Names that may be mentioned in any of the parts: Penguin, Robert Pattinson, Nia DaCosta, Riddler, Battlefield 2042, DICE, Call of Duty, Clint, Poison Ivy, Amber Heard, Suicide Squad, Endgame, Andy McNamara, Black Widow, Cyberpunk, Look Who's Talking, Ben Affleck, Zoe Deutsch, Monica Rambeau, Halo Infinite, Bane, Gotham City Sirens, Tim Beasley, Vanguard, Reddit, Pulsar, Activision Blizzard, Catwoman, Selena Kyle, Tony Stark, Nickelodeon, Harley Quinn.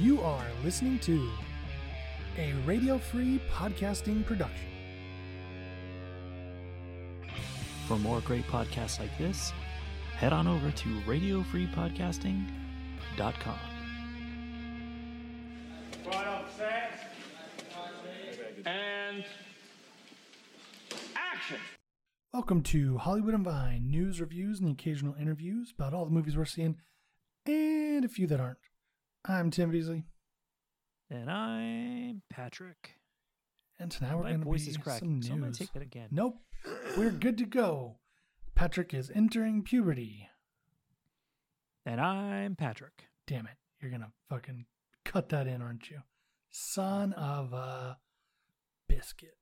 You are listening to a Radio Free Podcasting production. For more great podcasts like this, head on over to radiofreepodcasting.com. Right on set. And action! Welcome to Hollywood and Vine, news, reviews, and the occasional interviews about all the movies we're seeing and a few that aren't. I'm Tim Beasley. And I'm Patrick. And tonight we're going to be some news. So I'm going to take that again. Nope. We're good to go. Patrick is entering puberty. And I'm Patrick. Damn it. You're going to fucking cut that in, aren't you? Son of a biscuit.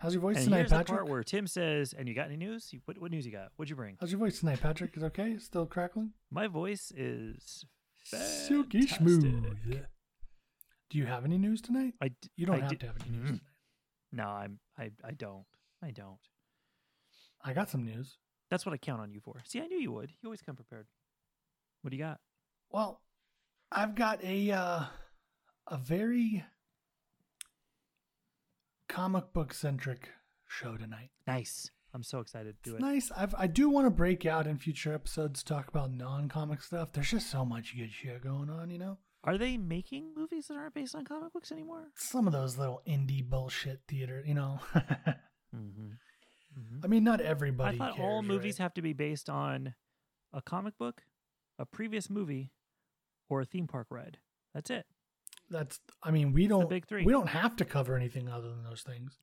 How's your voice tonight, Patrick? Here's the part where Tim says, and you got any news? What news you got? What'd you bring? How's your voice tonight, Patrick? Is it okay? Still crackling? My voice is silky smooth. Do you have any news tonight? You don't have to have any news tonight. No, I don't. I got some news. That's what I count on you for. See, I knew you would. You always come prepared. What do you got? Well, I've got a very comic book centric show tonight. Nice. I'm so excited to do it. Nice. I do want to break out in future episodes, talk about non-comic stuff. There's just so much good shit going on, you know? Are they making movies that aren't based on comic books anymore? Some of those little indie bullshit theater, you know? I mean, not everybody cares. I thought all movies have to be based on a comic book, a previous movie, or a theme park ride. That's it. That's the big three. We don't have to cover anything other than those things.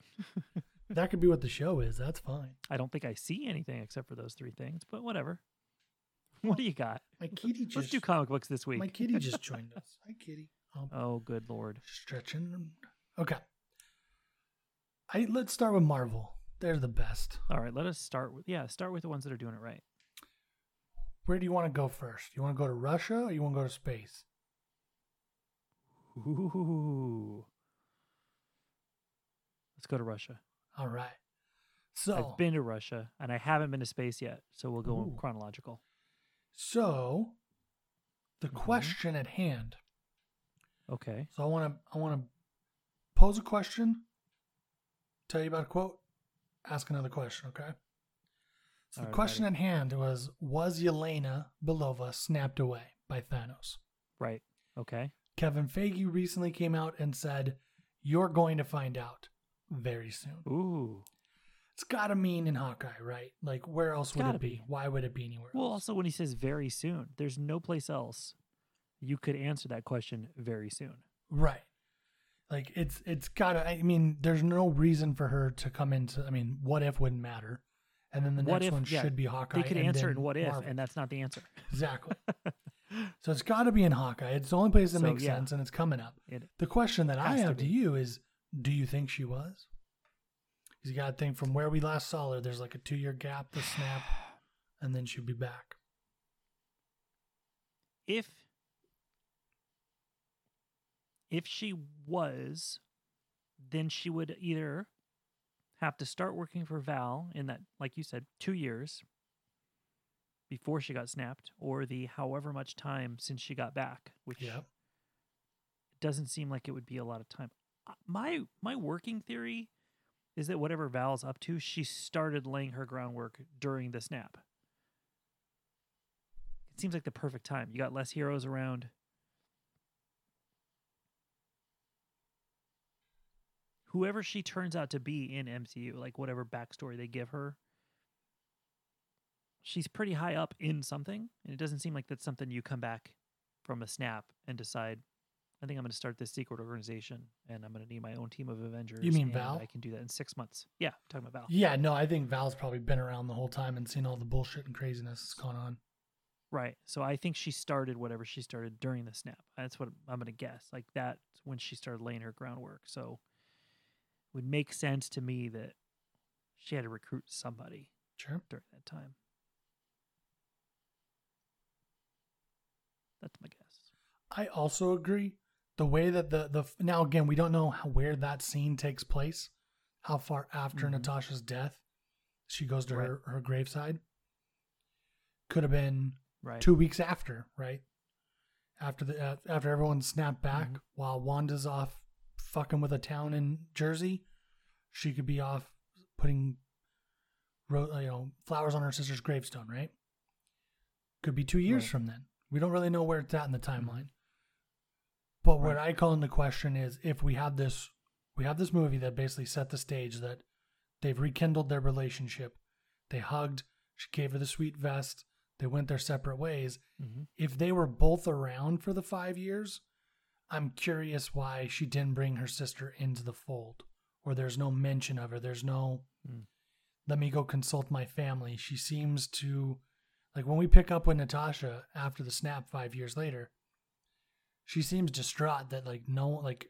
That could be what the show is. That's fine. I don't think I see anything except for those three things, but whatever. What do you got? My kitty just... Let's do comic books this week. My kitty just joined us. Hi, kitty. Oh, good Lord. Stretching. Okay. Let's start with Marvel. They're the best. All right. Let us start with the ones that are doing it right. Where do you want to go first? You want to go to Russia or you want to go to space? Ooh. Let's go to Russia. All right. So I've been to Russia and I haven't been to space yet, so we'll go in chronological. So the question at hand. Okay. So I want to pose a question, tell you about a quote, ask another question, okay? So the question at hand was Yelena Belova snapped away by Thanos? Right. Okay. Kevin Feige recently came out and said, "You're going to find out very soon." Ooh. It's got to mean in Hawkeye, right? Like, where else would it be? Why would it be anywhere else? Well, also, when he says very soon, there's no place else you could answer that question very soon. Right. Like, it's got to, I mean, there's no reason for her to come into, I mean, what if wouldn't matter. And then the next one should be Hawkeye. They could answer in what if, Marvel. And that's not the answer. Exactly. So it's got to be in Hawkeye. It's the only place that makes sense, and it's coming up. The question that I have to you is, do you think she was? Because you got to think from where we last saw her, there's like a 2-year gap, the snap, and then she'll be back. If she was, then she would either have to start working for Val in that, like you said, 2 years before she got snapped, or the however much time since she got back, which doesn't seem like it would be a lot of time. My working theory is that whatever Val's up to, she started laying her groundwork during the snap. It seems like the perfect time. You got less heroes around. Whoever she turns out to be in MCU, like whatever backstory they give her, she's pretty high up in something, and it doesn't seem like that's something you come back from a snap and decide, I think I'm going to start this secret organization, and I'm going to need my own team of Avengers. You mean Val? I can do that in 6 months. Yeah, I'm talking about Val. Yeah, no, I think Val's probably been around the whole time and seen all the bullshit and craziness that's going on. Right, so I think she started whatever she started during the snap. That's what I'm going to guess. Like, that's when she started laying her groundwork. So it would make sense to me that she had to recruit somebody during that time. That's my guess. I also agree. The way that the now again, we don't know where that scene takes place, how far after Natasha's death she goes to her graveside. Could have been 2 weeks after, right? after everyone snapped back, mm-hmm. while Wanda's off fucking with a town in Jersey, she could be off putting flowers on her sister's gravestone, right? Could be 2 years from then. We don't really know where it's at in the timeline. But what I call into question is if we have this movie that basically set the stage that they've rekindled their relationship. They hugged. She gave her the sweet vest. They went their separate ways. Mm-hmm. If they were both around for the 5 years, I'm curious why she didn't bring her sister into the fold, or there's no mention of her. There's no, let me go consult my family. She seems to, like when we pick up with Natasha after the snap 5 years later, she seems distraught that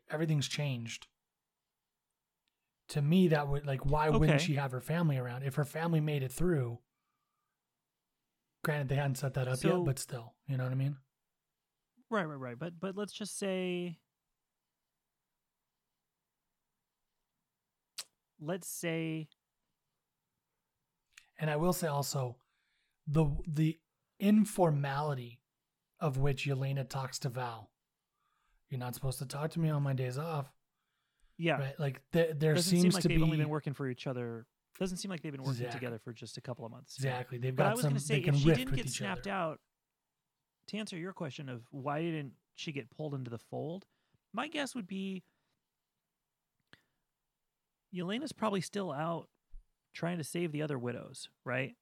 everything's changed. To me, that would why wouldn't she have her family around? If her family made it through, granted they hadn't set that up yet, but still, you know what I mean? Right. But let's just say, and I will say also, the informality of which Yelena talks to Val. You're not supposed to talk to me on my days off. Yeah, right? Like there seems to be. They've only been working for each other. Doesn't seem like they've been working together for just a couple of months. Exactly. They've got some. I was going to say, if she didn't get snapped out, to answer your question of why didn't she get pulled into the fold, my guess would be Yelena's probably still out trying to save the other widows, right?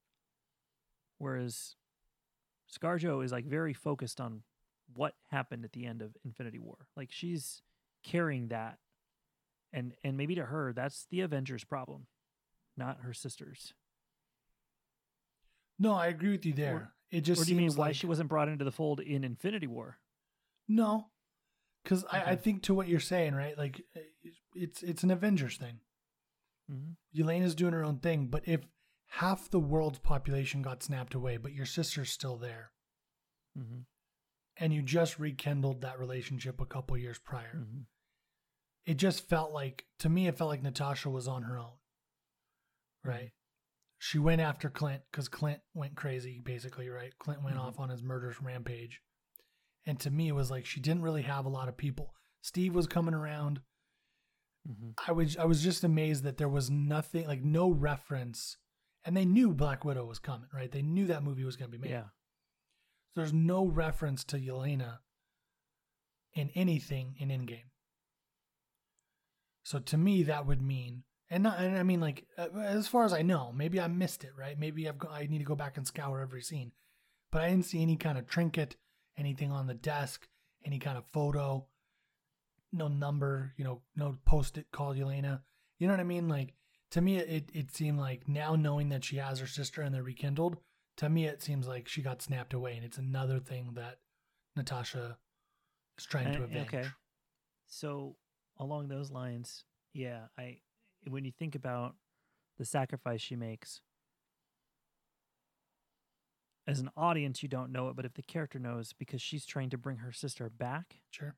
Whereas ScarJo is very focused on what happened at the end of Infinity War. Like she's carrying that. And maybe to her, that's the Avengers' problem, not her sister's. No, I agree with you there. Or do you mean why she wasn't brought into the fold in Infinity War? No, because I think to what you're saying, right? Like it's an Avengers thing. Mm-hmm. Yelena's doing her own thing, but if half the world's population got snapped away, but your sister's still there, mm-hmm. and you just rekindled that relationship a couple years prior. Mm-hmm. It just felt like, to me, it felt like Natasha was on her own, right? She went after Clint because Clint went crazy, basically, right? Clint went mm-hmm. off on his murderous rampage. And to me, it was like she didn't really have a lot of people. Steve was coming around. Mm-hmm. I was just amazed that there was nothing, no reference. And they knew Black Widow was coming, right? They knew that movie was going to be made. Yeah. So there's no reference to Yelena in anything in Endgame. So to me, that would mean, as far as I know, maybe I missed it, right? Maybe I need to go back and scour every scene, but I didn't see any kind of trinket, anything on the desk, any kind of photo, no number, no post-it called Yelena. You know what I mean? To me, it seemed like now knowing that she has her sister and they're rekindled, to me, it seems like she got snapped away, and it's another thing that Natasha is trying to avenge. Okay. So along those lines, yeah, when you think about the sacrifice she makes, as an audience, you don't know it, but if the character knows, because she's trying to bring her sister back, sure,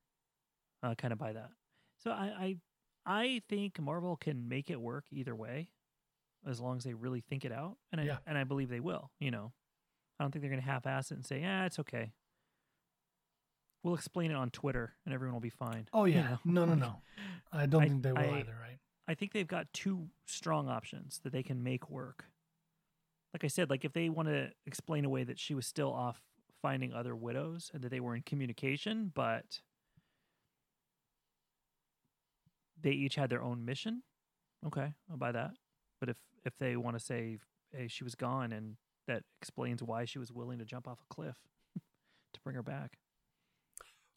kind of by that. So I think Marvel can make it work either way, as long as they really think it out, and I believe they will. I don't think they're going to half-ass it and say, "Yeah, it's okay. We'll explain it on Twitter, and everyone will be fine." Oh, yeah. No. I don't think they will either, right? I think they've got two strong options that they can make work. Like I said, if they want to explain away that she was still off finding other widows and that they were in communication, but they each had their own mission, okay, I'll buy that. But if they want to say, hey, she was gone, and that explains why she was willing to jump off a cliff to bring her back.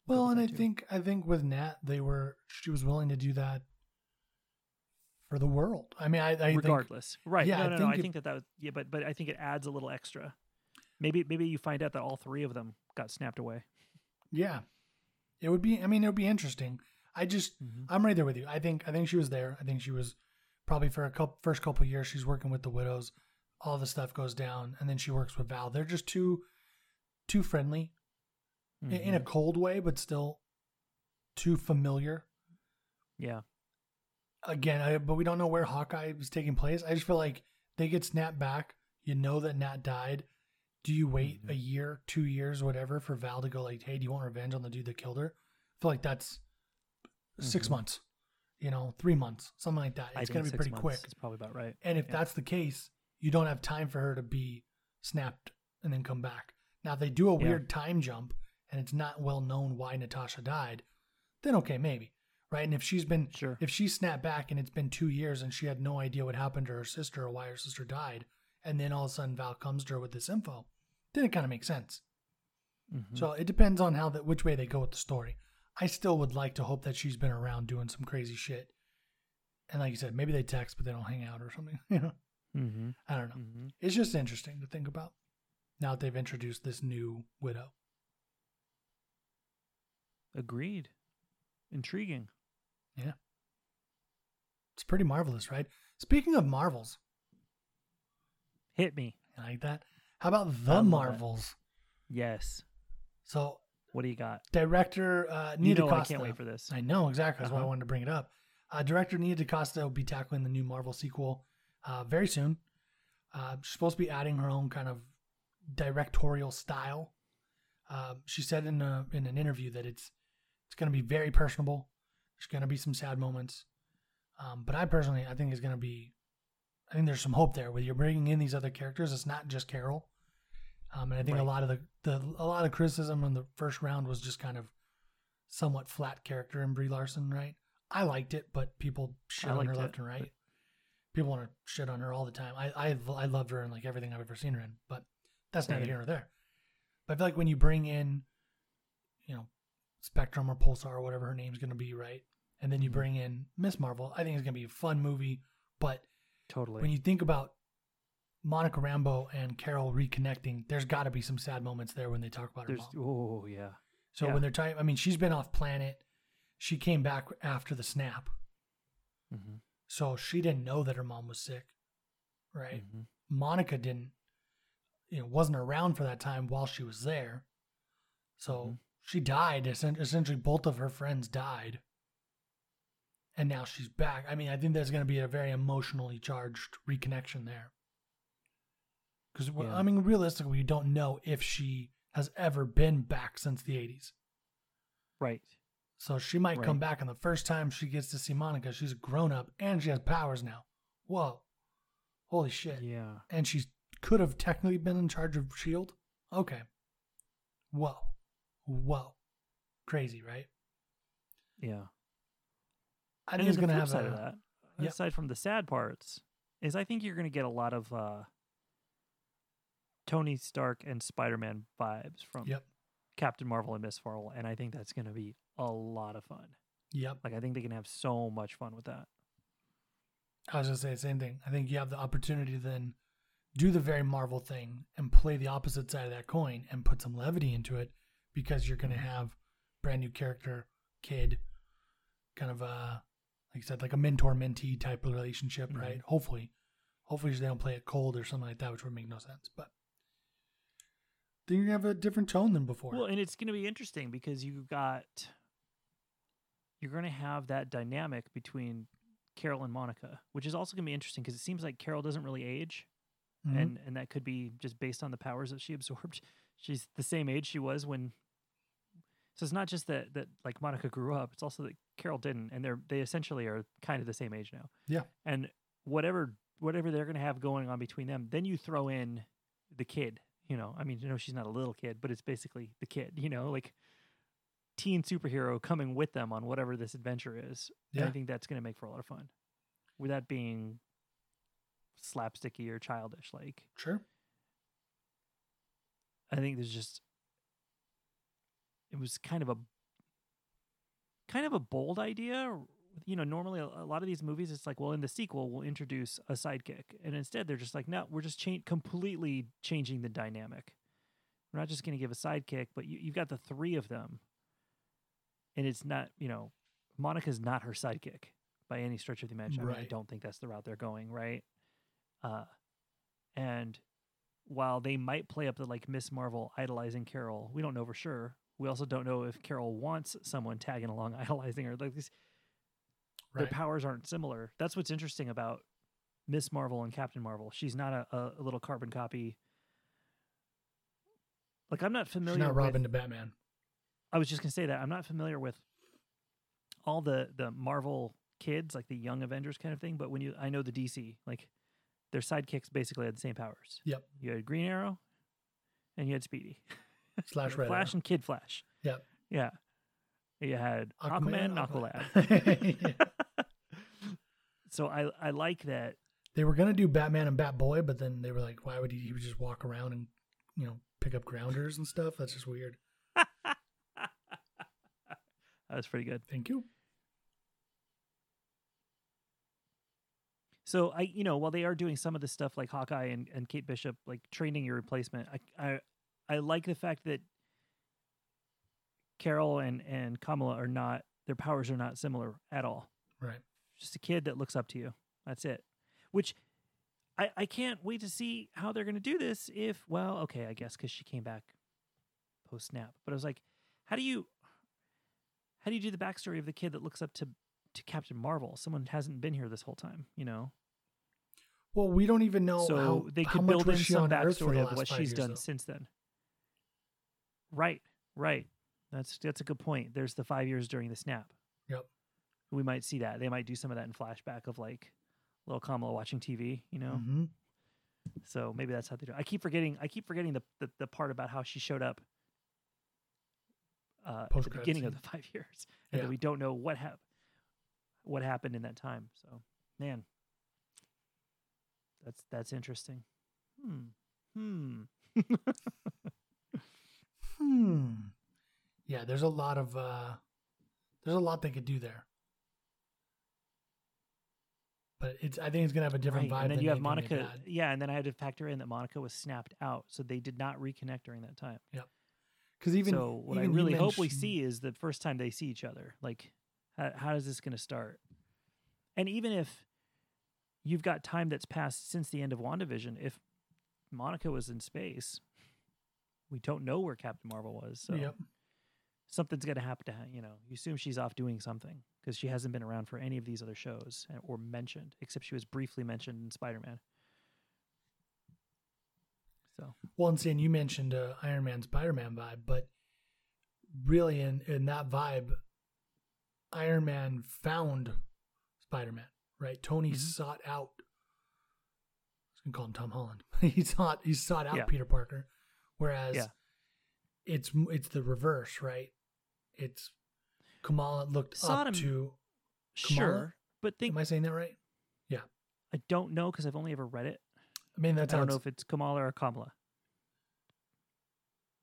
Well, and I think with Nat, she was willing to do that for the world. I mean, regardless, right? Yeah, I think I think it adds a little extra. Maybe you find out that all three of them got snapped away. Yeah, it would be. I mean, it would be interesting. I'm right there with you. I think she was there. I think she was probably for first couple of years. She's working with the widows. All the stuff goes down, and then she works with Val. They're just too friendly. Mm-hmm. In a cold way, but still too familiar. Yeah. Again, but we don't know where Hawkeye was taking place. I just feel like they get snapped back. You know that Nat died. Do you wait a year, 2 years, whatever, for Val to go like, hey, do you want revenge on the dude that killed her? I feel like that's 6 months, 3 months, something like that. It's going to be pretty quick. It's probably about right. And if that's the case, you don't have time for her to be snapped and then come back. Now, if they do a weird time jump and it's not well known why Natasha died, then okay, maybe. Right? And if she's been, if she snapped back and it's been 2 years and she had no idea what happened to her sister or why her sister died, and then all of a sudden Val comes to her with this info, then it kind of makes sense. Mm-hmm. So it depends on how which way they go with the story. I still would like to hope that she's been around doing some crazy shit. And like you said, maybe they text, but they don't hang out or something. I don't know. Mm-hmm. It's just interesting to think about now that they've introduced this new widow. Agreed. Intriguing. Yeah. It's pretty marvelous, right? Speaking of Marvels. Hit me. You like that? How about The Marvels? Yes. So. What do you got? Director Nia DaCosta. I can't wait for this. I know, exactly. That's why I wanted to bring it up. Director Nia DaCosta will be tackling the new Marvel sequel very soon. She's supposed to be adding her own kind of directorial style. She said in an interview that it's going to be very personable. There's going to be some sad moments. But I think it's going to be... I think there's some hope there. When you're bringing in these other characters, it's not just Carol. And I think a lot of the criticism in the first round was just kind of somewhat flat character in Brie Larson, right? I liked it, but people shit on her left and right. People want to shit on her all the time. I loved her in like everything I've ever seen her in, but that's neither here nor there. But I feel like when you bring in, Spectrum or Pulsar or whatever her name's going to be, right? And then you bring in Ms. Marvel, I think it's going to be a fun movie, but totally. When you think about Monica Rambeau and Carol reconnecting, there's got to be some sad moments there when they talk about her mom. Oh, yeah. So when they're talking, she's been off planet. She came back after the snap. Mm-hmm. So she didn't know that her mom was sick, right? Mm-hmm. Monica didn't, wasn't around for that time while she was there. So she died. Essentially, both of her friends died. And now she's back. I think there's going to be a very emotionally charged reconnection there. Because, realistically, we don't know if she has ever been back since the 80s. Right. So she might come back, and the first time she gets to see Monica, she's a grown-up, and she has powers now. Whoa. Holy shit. Yeah. And she could have technically been in charge of S.H.I.E.L.D. Okay. Whoa. Crazy, right? Yeah. I think it's going to have that. Aside from the sad parts, is I think you're going to get a lot of... Tony Stark and Spider-Man vibes from Captain Marvel and Ms. Marvel, and I think that's going to be a lot of fun. Yep. I think they can have so much fun with that. I was going to say the same thing. I think you have the opportunity to then do the very Marvel thing and play the opposite side of that coin and put some levity into it because you're going to have brand new character, kid, kind of like you said, like a mentor-mentee type of relationship, right? Hopefully they don't play it cold or something like that, which would make no sense, but then you're going to have a different tone than before. Well, and it's going to be interesting because you're going to have that dynamic between Carol and Monica, which is also going to be interesting because it seems like Carol doesn't really age. Mm-hmm. And that could be just based on the powers that she absorbed. She's the same age she was when. So it's not just that like Monica grew up. It's also that Carol didn't. And they essentially are kind of the same age now. Yeah. And whatever they're going to have going on between them, then you throw in the kid. She's not a little kid, but it's basically the kid, like teen superhero coming with them on whatever this adventure is. Yeah. And I think that's going to make for a lot of fun without being slapsticky or childish. Sure. I think there's just, it was kind of a bold idea. Normally a lot of these movies, it's like, well, in the sequel, we'll introduce a sidekick. And instead, they're just like, no, we're just completely changing the dynamic. We're not just going to give a sidekick, but you've got the three of them. And it's not, Monica's not her sidekick by any stretch of the imagination. Right. I don't think that's the route they're going, right? And while they might play up the Ms. Marvel idolizing Carol, we don't know for sure. We also don't know if Carol wants someone tagging along, idolizing her. Their powers aren't similar. That's what's interesting about Ms. Marvel and Captain Marvel. She's not a little carbon copy Like, I'm not familiar. She's not Robin to Batman. I was just gonna say that I'm not familiar with all the Marvel kids, like the Young Avengers kind of thing. But when you, I know the DC, like their sidekicks basically had the same powers. Yep. You had Green Arrow, and you had Speedy, slash Red Flash Arrow. And Kid Flash. Yep. Yeah. You had Aquaman, Aqualad. So I like that. They were going to do Batman and Batboy, but then they were like, why would he would just walk around and, you know, pick up grounders and stuff? That's just weird. That was pretty good. Thank you. So, while they are doing some of this stuff like Hawkeye and Kate Bishop, like training your replacement, I like the fact that Carol and Kamala are not, their powers are not similar at all. Right. Just a kid that looks up to you. That's it. Which I can't wait to see how they're going to do this if, well, okay, I guess because she came back post-snap. But I was like, how do you do the backstory of the kid that looks up to Captain Marvel? Someone hasn't been here this whole time, you know? Well, we don't even know so how, they could how build in some backstory of what she's done since then. Right. That's a good point. There's the 5 years during the snap. Yep. We might see that. They might do some of that in flashback of like little Kamala watching TV, you know? Mm-hmm. So maybe that's how they do it. I keep forgetting the part about how she showed up at the beginning of the 5 years. And that we don't know what happened in that time. So, man, that's interesting. Yeah, there's a lot they could do there. But I think it's gonna have a different vibe. And then you have Monica, and then I had to factor in that Monica was snapped out, so they did not reconnect during that time. Yep. Because I really hope we see is the first time they see each other. Like, how is this gonna start? And even if you've got time that's passed since the end of WandaVision, if Monica was in space, we don't know where Captain Marvel was. So. Yep. Something's going to happen to, you assume she's off doing something because she hasn't been around for any of these other shows or mentioned, except she was briefly mentioned in Spider-Man. So. Well, and seeing you mentioned Iron Man, Spider-Man vibe, but really in that vibe, Iron Man found Spider-Man, right? Tony sought out, I was going to call him Tom Holland. He sought out Peter Parker, whereas it's the reverse, right? It's Kamala looked up to Kamala. Sure, but am I saying that right? Yeah, I don't know because I've only ever read it. I mean, I don't know if it's Kamala or Kamala.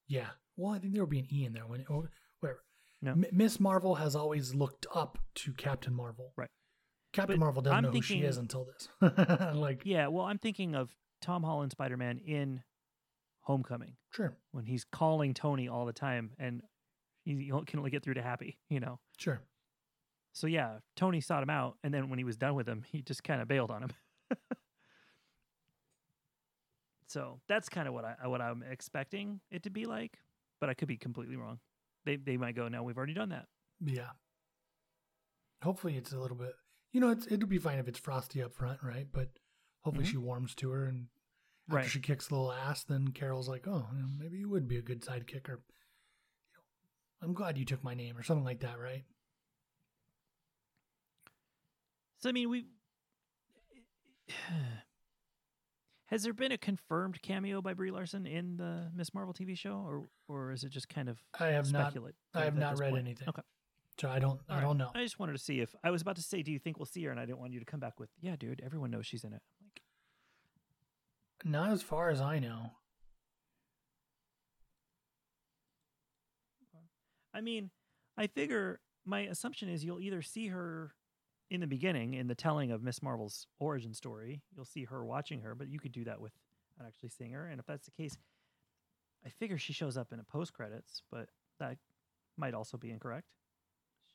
Yeah, well, I think there will be an E in there. Whatever. No, Ms. Marvel has always looked up to Captain Marvel. Right. Captain Marvel doesn't know who she is until this. I'm thinking of Tom Holland Spider-Man in Homecoming. Sure. When he's calling Tony all the time and he can only get through to Happy, you know? Sure. So yeah, Tony sought him out. And then when he was done with him, he just kind of bailed on him. So that's kind of what I'm expecting it to be like, but I could be completely wrong. They might go, no, we've already done that. Yeah. Hopefully it's a little bit, it'll be fine if it's frosty up front. Right. But hopefully she warms to her and after she kicks a little ass, then Carol's like, oh, maybe you would be a good sidekick or I'm glad you took my name or something like that, right? So, has there been a confirmed cameo by Brie Larson in the Ms. Marvel TV show or is it just kind of speculative? I have not read anything. Okay. So I don't know. I just wanted to see if I was about to say, do you think we'll see her? And I didn't want you to come back with, yeah, dude, everyone knows she's in it. Not as far as I know. I figure my assumption is you'll either see her in the beginning, in the telling of Ms. Marvel's origin story, you'll see her watching her, but you could do that without actually seeing her. And if that's the case, I figure she shows up in a post-credits, but that might also be incorrect.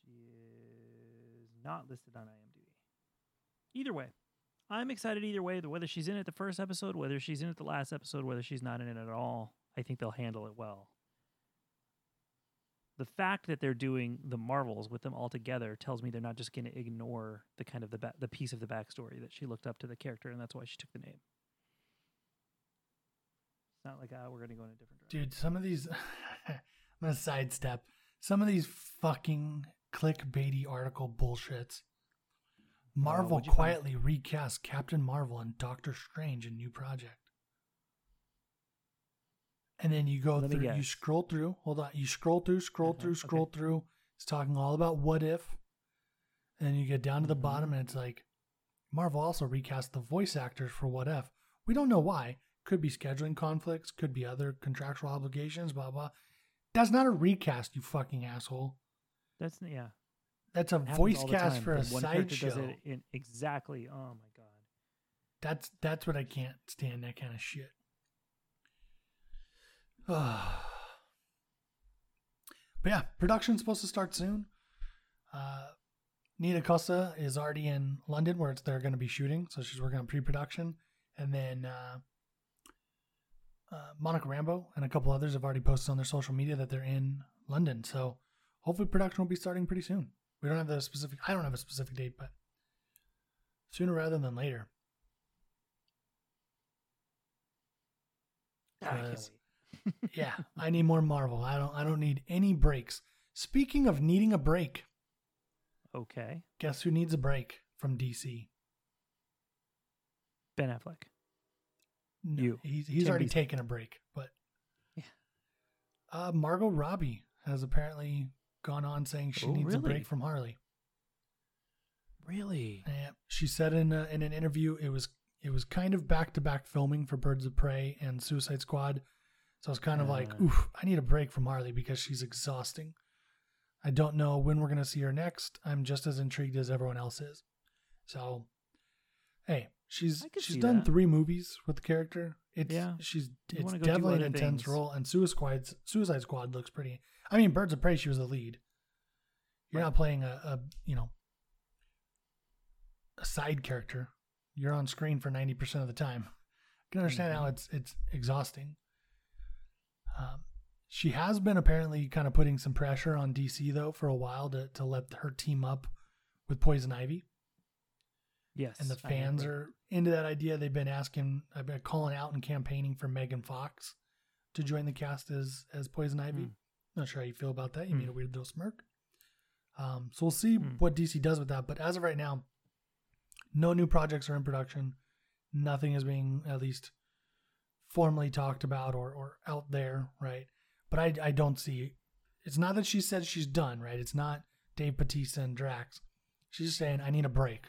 She is not listed on IMDb. Either way. I'm excited either way, whether she's in it the first episode, whether she's in it the last episode, whether she's not in it at all. I think they'll handle it well. The fact that they're doing the Marvels with them all together tells me they're not just going to ignore the kind of the piece of the backstory that she looked up to the character, and that's why she took the name. not like, we're going to go in a different direction. Dude, some of these, I'm going to sidestep. Some of these fucking clickbaity article bullshits. Marvel quietly recasts Captain Marvel and Doctor Strange in new project. And then you go through, you scroll through, hold on, you scroll through. It's talking all about what if. And then you get down to the bottom and it's like, Marvel also recast the voice actors for what if. We don't know why. Could be scheduling conflicts, could be other contractual obligations, blah, blah. That's not a recast, you fucking asshole. That's, yeah. That's a voice cast for a sideshow. Exactly. Oh my God. That's what I can't stand, that kind of shit. But yeah, production's supposed to start soon. Nia DaCosta is already in London where they're going to be shooting, so she's working on pre-production. And then Monica Rambeau and a couple others have already posted on their social media that they're in London. So hopefully production will be starting pretty soon. We don't have the specific, I don't have a specific date, but sooner rather than later. Yeah, I need more Marvel. I don't need any breaks. Speaking of needing a break. Okay. Guess who needs a break from DC? Ben Affleck. No, you. He's already taken a break, but yeah. Margot Robbie has apparently gone on saying she needs a break from Harley. Really? Yeah. She said in an interview it was kind of back-to-back filming for Birds of Prey and Suicide Squad. So it's kind of like, oof, I need a break from Harley because she's exhausting. I don't know when we're going to see her next. I'm just as intrigued as everyone else is. So, hey, she's done 3 movies with the character. It's definitely an intense role. And Suicide Squad looks pretty. I mean, Birds of Prey, she was the lead. You're not playing a side character. You're on screen for 90% of the time. I can understand how it's exhausting. She has been apparently kind of putting some pressure on DC, though, for a while to let her team up with Poison Ivy. Yes. And the fans are into that idea. They've been asking, I've been calling out and campaigning for Megan Fox to join the cast as Poison Ivy. Not sure how you feel about that. You made a weird little smirk. So we'll see what DC does with that. But as of right now, no new projects are in production. Nothing is being, at least, formally talked about or out there, right? But I don't see, it's not that she said she's done, right? It's not Dave Bautista and Drax. She's just saying, I need a break.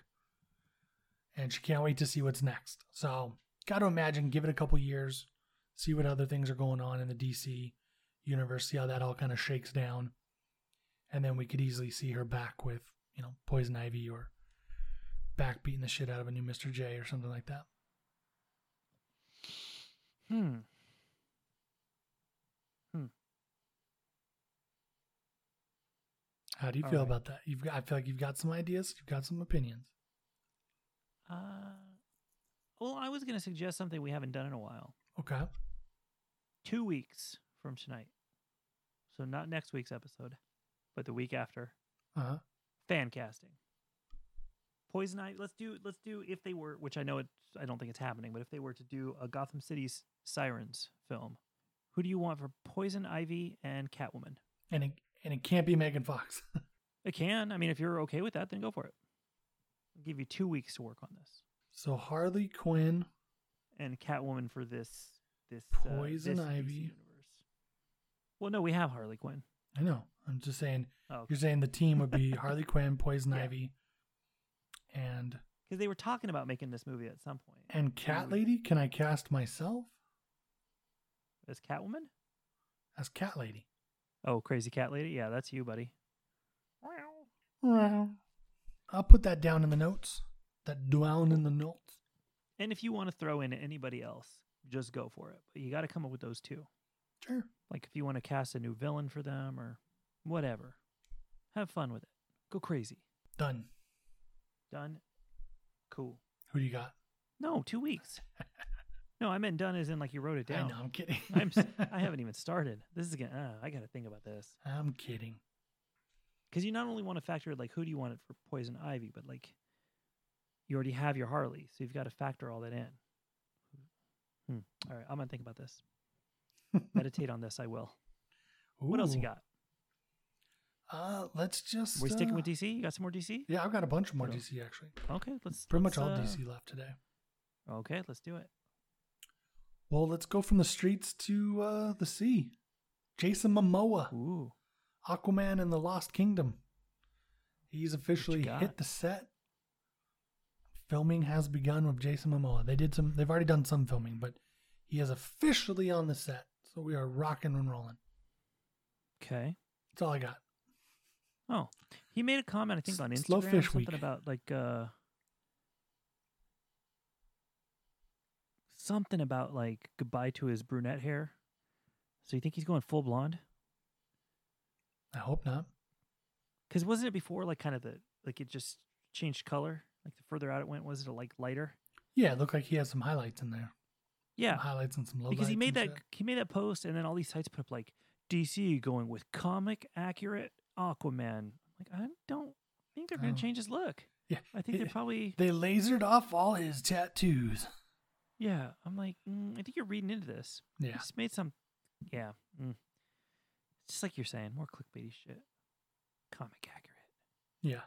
And she can't wait to see what's next. So, got to imagine, give it a couple years, see what other things are going on in the DC universe, see how that all kind of shakes down. And then we could easily see her back with, Poison Ivy or back beating the shit out of a new Mr. J or something like that. How do you feel about that? I feel like you've got some ideas. You've got some opinions. Well, I was going to suggest something we haven't done in a while. Okay. 2 weeks from tonight. So not next week's episode, but the week after. Uh-huh. Fan casting. Poison Ivy. Let's do if they were, which I know I don't think it's happening, but if they were to do a Gotham City's Sirens film, who do you want for Poison Ivy and Catwoman? And it can't be Megan Fox. It can. I mean, if you're okay with that, then go for it. I'll give you 2 weeks to work on this. So Harley Quinn and Catwoman for this Poison Ivy universe. Well, no, we have Harley Quinn. I know. I'm just saying. Oh, okay. You're saying the team would be Harley Quinn, Poison Ivy. And because they were talking about making this movie at some point. And Cat Lady, can I cast myself as Catwoman? As Cat Lady. Oh, Crazy Cat Lady? Yeah, that's you, buddy. I'll put that down in the notes. That down in the notes. And if you want to throw in anybody else, just go for it. But you got to come up with those two. Sure. Like if you want to cast a new villain for them or whatever, have fun with it. Go crazy. Done. Cool. Who do you got? No, 2 weeks. No, I meant done as in like you wrote it down. I know, I'm kidding. I haven't even started. This is going to, I got to think about this. I'm kidding. Because you not only want to factor like who do you want it for Poison Ivy, but like you already have your Harley. So you've got to factor all that in. All right, I'm going to think about this. meditate on this. I will. Ooh. What else you got? Let's just. We're sticking with DC. You got some more DC? Yeah, I've got a bunch more DC actually. Okay, let's. Pretty much all DC left today. Okay, let's do it. Well, let's go from the streets to the sea. Jason Momoa, ooh, Aquaman in the Lost Kingdom. He's officially hit the set. Filming has begun with Jason Momoa. They've already done some filming, but he is officially on the set. So we are rocking and rolling. Okay, that's all I got. Oh, he made a comment I think on Instagram Slow Fish something Week. About like something about like goodbye to his brunette hair. So you think he's going full blonde? I hope not. Because wasn't it before like kind of the like it just changed color? Like the further out it went, was it like lighter? Yeah, it looked like he had some highlights in there. Yeah, some highlights and some low. Because he made that post, and then all these sites put up like DC going with comic accurate Aquaman. Like I don't think they're going to change his look. Yeah, I think they lasered off all his tattoos. Yeah, I'm like I think you're reading into this. Yeah, he just made some. Yeah, it's just like you're saying, more clickbaity shit. Comic accurate.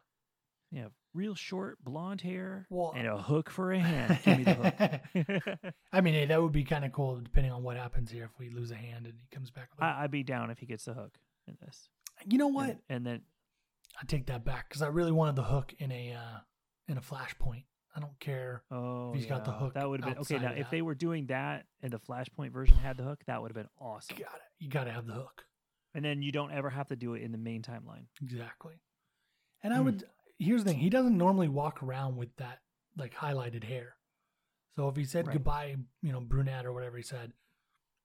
Yeah, real short blonde hair and a hook for a hand. Give me the hook. I mean, hey, that would be kind of cool depending on what happens here if we lose a hand and he comes back. I'd be down if he gets the hook in this. You know what? And then I take that back because I really wanted the hook in a Flashpoint. I don't care if he's got the hook. That would have been okay. Now, if they were doing that and the Flashpoint version had the hook, that would have been awesome. You got to have the hook. And then you don't ever have to do it in the main timeline. Exactly. And I would, here's the thing. He doesn't normally walk around with that like highlighted hair. So if he said goodbye, brunette or whatever he said,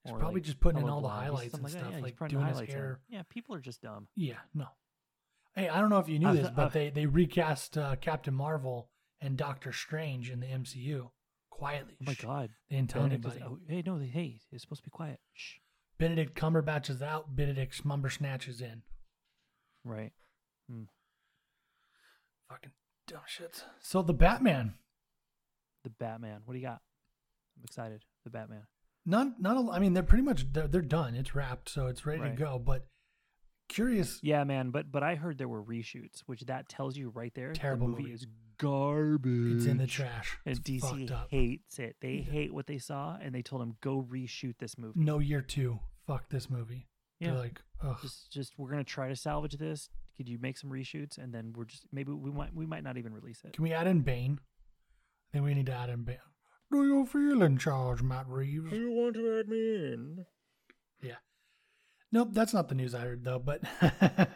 he's or probably like just putting in all the highlights and stuff. Yeah, like doing his hair. Yeah, people are just dumb. Yeah, no. Hey, I don't know if you knew this, but they recast Captain Marvel and Doctor Strange in the MCU quietly. Oh my God. They didn't tell anybody. Hey, it's supposed to be quiet. Shh. Benedict Cumberbatch is out. Benedict Cumbersnatch is in. Right. Fucking dumb shit. So the Batman. What do you got? I'm excited. The Batman. Not. I mean, they're pretty much they're done. It's wrapped, so it's ready to go. But curious. Yeah, man. But I heard there were reshoots, which that tells you right there. Terrible the movie is garbage. It's in the trash. And it's DC hates it. They hate what they saw, and they told him go reshoot this movie. No year two. Fuck this movie. Yeah. They're like, ugh. Just we're gonna try to salvage this. Could you make some reshoots, and then we're just maybe we might not even release it. Can we add in Bane? I think we need to add in Bane. Do you feel in charge, Matt Reeves? Do you want to add me in? Yeah. Nope, that's not the news I heard though. But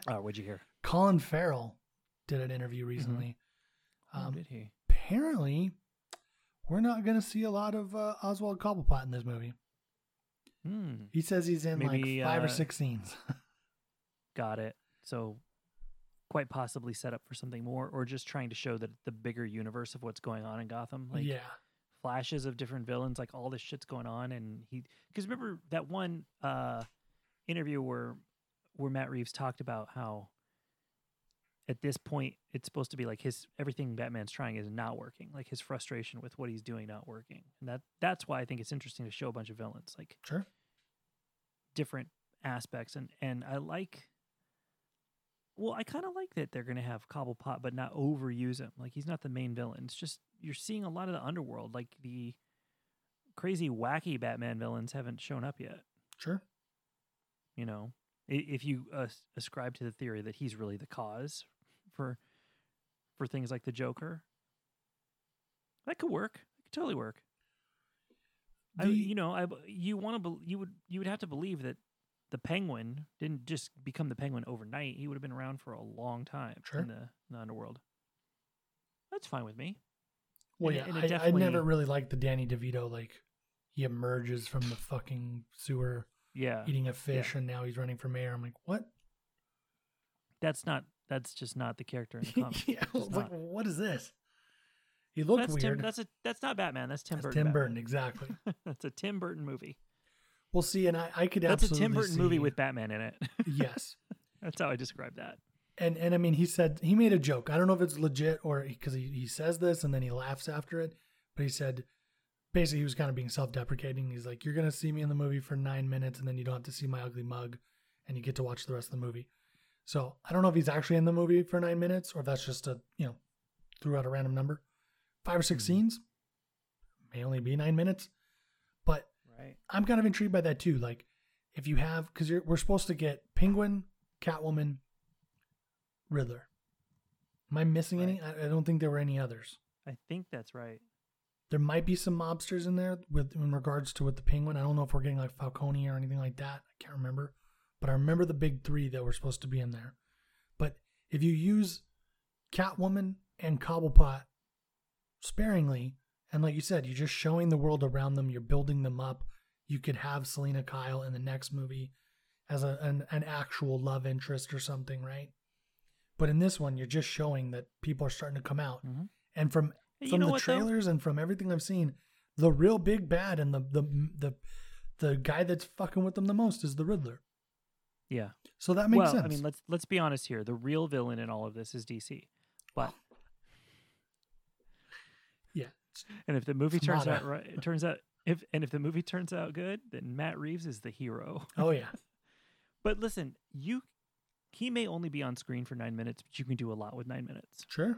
what'd you hear? Colin Farrell did an interview recently. Mm-hmm. Did he? Apparently, we're not going to see a lot of Oswald Cobblepot in this movie. He says he's in maybe, like 5 or 6 scenes. Got it. So, quite possibly set up for something more, or just trying to show that the bigger universe of what's going on in Gotham. Like, yeah. Flashes of different villains, like all this shit's going on, and he. Because remember that one interview where Matt Reeves talked about how. At this point, it's supposed to be like everything Batman's trying is not working. Like his frustration with what he's doing not working, and that's why I think it's interesting to show a bunch of villains, like sure, different aspects. And I like, well, I kind of like that they're going to have Cobblepot, but not overuse him. Like he's not the main villain. It's just you're seeing a lot of the underworld, like the crazy wacky Batman villains haven't shown up yet. Sure, you know. If you ascribe to the theory that he's really the cause for things like the Joker, that could work. It could totally work. You would have to believe that the Penguin didn't just become the Penguin overnight. He would have been around for a long time in the underworld. That's fine with me. Well, I never really liked the Danny DeVito. Like he emerges from the fucking sewer. Yeah, eating a fish, and now he's running for mayor. I'm like, what? That's just not the character in the comic. Yeah, I was like, what is this? He looked weird. That's not Batman. That's Tim Burton. Tim Burton, exactly. That's a Tim Burton movie. We'll see, and I could absolutely. That's a Tim Burton movie with Batman in it. Yes, that's how I describe that. And I mean, he said he made a joke. I don't know if it's legit or because he says this and then he laughs after it, but he said basically he was kind of being self-deprecating. He's like, you're going to see me in the movie for 9 minutes and then you don't have to see my ugly mug and you get to watch the rest of the movie. So I don't know if he's actually in the movie for 9 minutes or if that's just a, you know, threw out a random number. 5 or 6 scenes may only be 9 minutes, but right. I'm kind of intrigued by that too. Like if you have, cause we're supposed to get Penguin, Catwoman, Riddler. Am I missing right. any? I don't think there were any others. I think that's right. There might be some mobsters in there with in regards to with the Penguin. I don't know if we're getting like Falcone or anything like that. I can't remember. But I remember the big three that were supposed to be in there. But if you use Catwoman and Cobblepot sparingly, and like you said, you're just showing the world around them, you're building them up. You could have Selena Kyle in the next movie as an actual love interest or something, right? But in this one, you're just showing that people are starting to come out. Mm-hmm. And from the trailers and from everything I've seen, the real big bad and the guy that's fucking with them the most is the Riddler. Yeah. So that makes sense. I mean, let's be honest here. The real villain in all of this is DC. But yeah. And if the movie turns out right, it turns out if the movie turns out good, then Matt Reeves is the hero. Oh yeah. But listen, he may only be on screen for 9 minutes, but you can do a lot with 9 minutes. Sure.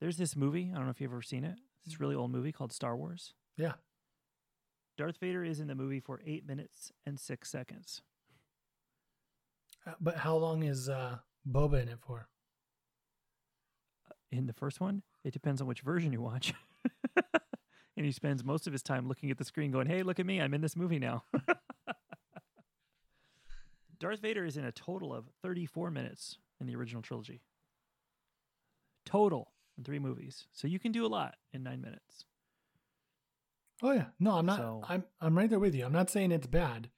There's this movie, I don't know if you've ever seen it. It's a really old movie called Star Wars. Yeah. Darth Vader is in the movie for 8 minutes and 6 seconds. But how long is Boba in it for? In the first one? It depends on which version you watch. And he spends most of his time looking at the screen going, hey, look at me, I'm in this movie now. Darth Vader is in a total of 34 minutes in the original trilogy. Total in 3 movies. So you can do a lot in 9 minutes. Oh yeah, no, I'm not. So, I'm right there with you. I'm not saying it's bad.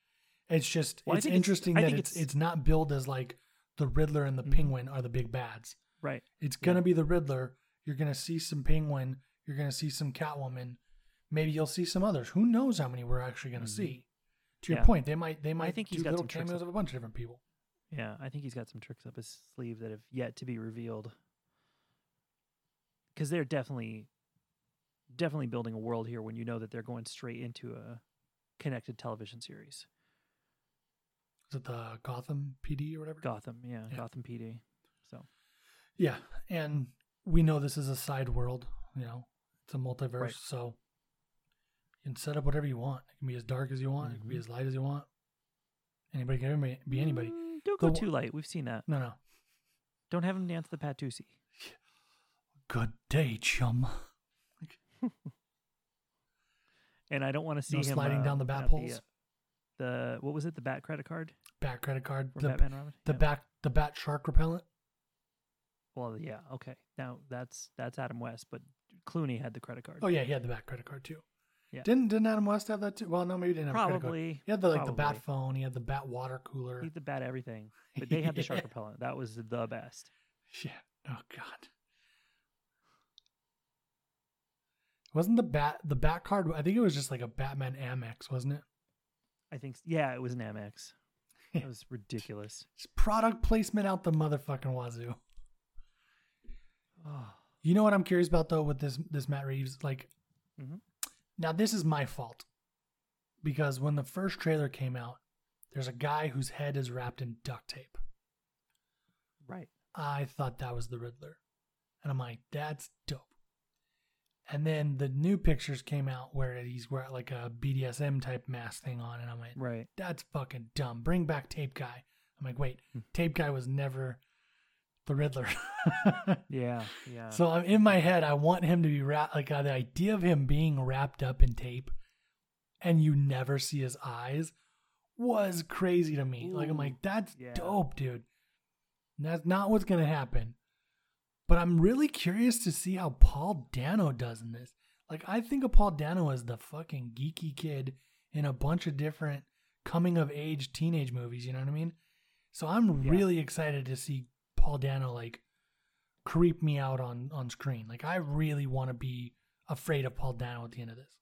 It's just it's interesting that it's not billed as like the Riddler and the Penguin are the big bads. Right. It's gonna be the Riddler. You're gonna see some Penguin. You're gonna see some Catwoman. Maybe you'll see some others. Who knows how many we're actually gonna see? To your point, they might. I think he's got little cameos of a bunch of different people. Yeah, I think he's got some tricks up his sleeve that have yet to be revealed. Because they're definitely building a world here when you know that they're going straight into a connected television series. Is it the Gotham PD or whatever? Gotham, yeah. Gotham PD. So, yeah, and we know this is a side world. You know, it's a multiverse, right. So you can set up whatever you want. It can be as dark as you want. Mm-hmm. It can be as light as you want. Anybody can be anybody. Don't go too light. We've seen that. No. Don't have him dance the Patusi. Good day, chum. And I don't want to see him sliding down the bat poles. The what was it? The bat credit card. Bat credit card. The Batman Robin. The bat shark repellent. Well, yeah, okay. Now that's Adam West, but Clooney had the credit card. Oh yeah, he had the bat credit card too. Yeah. Didn't Adam West have that too? Well, no, maybe he didn't have a credit card. He had the bat phone. He had the bat water cooler. He had the bat everything. But they had the shark repellent. That was the best. Yeah. Oh God. Wasn't the bat card? I think it was just like a Batman Amex, wasn't it? I think, yeah, it was an Amex. It was ridiculous. It's product placement out the motherfucking wazoo. Oh. You know what I'm curious about though with this Matt Reeves? Like, now this is my fault because when the first trailer came out, there's a guy whose head is wrapped in duct tape. Right. I thought that was the Riddler, and I'm like, that's dope. And then the new pictures came out where he's wearing like a BDSM type mask thing on. And I'm like, right. That's fucking dumb. Bring back Tape Guy. I'm like, wait, Tape Guy was never the Riddler. Yeah. So I'm in my head, I want him to be wrapped. Like the idea of him being wrapped up in tape and you never see his eyes was crazy to me. Ooh, like, I'm like, that's dope, dude. And that's not what's going to happen. But I'm really curious to see how Paul Dano does in this. Like, I think of Paul Dano as the fucking geeky kid in a bunch of different coming-of-age teenage movies, you know what I mean? So I'm really excited to see Paul Dano, like, creep me out on screen. Like, I really want to be afraid of Paul Dano at the end of this.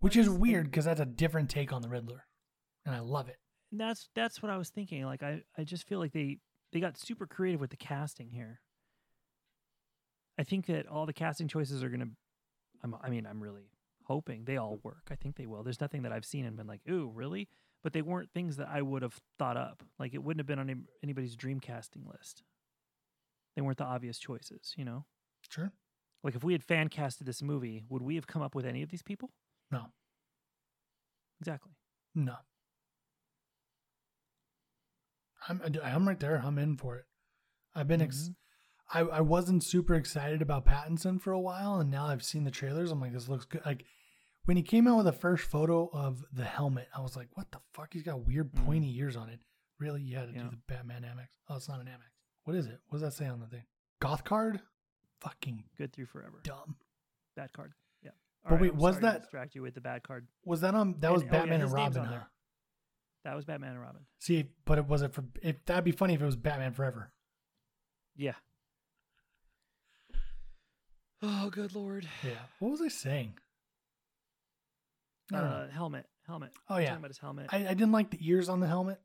Which is weird, because that's a different take on the Riddler. And I love it. That's what I was thinking. Like, I just feel like they got super creative with the casting here. I think that all the casting choices are going to, I'm really hoping they all work. I think they will. There's nothing that I've seen and been like, ooh, really? But they weren't things that I would have thought up. Like, it wouldn't have been on anybody's dream casting list. They weren't the obvious choices, you know? Sure. Like, if we had fan casted this movie, would we have come up with any of these people? No. Exactly. No. I'm right there. I'm in for it. I've been I wasn't super excited about Pattinson for a while, and now I've seen the trailers. I'm like, this looks good. Like, when he came out with the first photo of the helmet, I was like, what the fuck? He's got weird pointy ears on it. Really? You had to do the Batman Amex. Oh, it's not an Amex. What is it? What does that say on the thing? Goth card? Fucking good through forever. Dumb. Bad card. Yeah. But wait, was that... to distract you with the bad card. Was that on... That was Batman and Robin, huh? That was Batman and Robin. See, but it wasn't for... That'd be funny if it was Batman Forever. Yeah. Oh, good Lord. Yeah. What was I saying? Helmet. Oh, yeah. Talking about his helmet. I didn't like the ears on the helmet.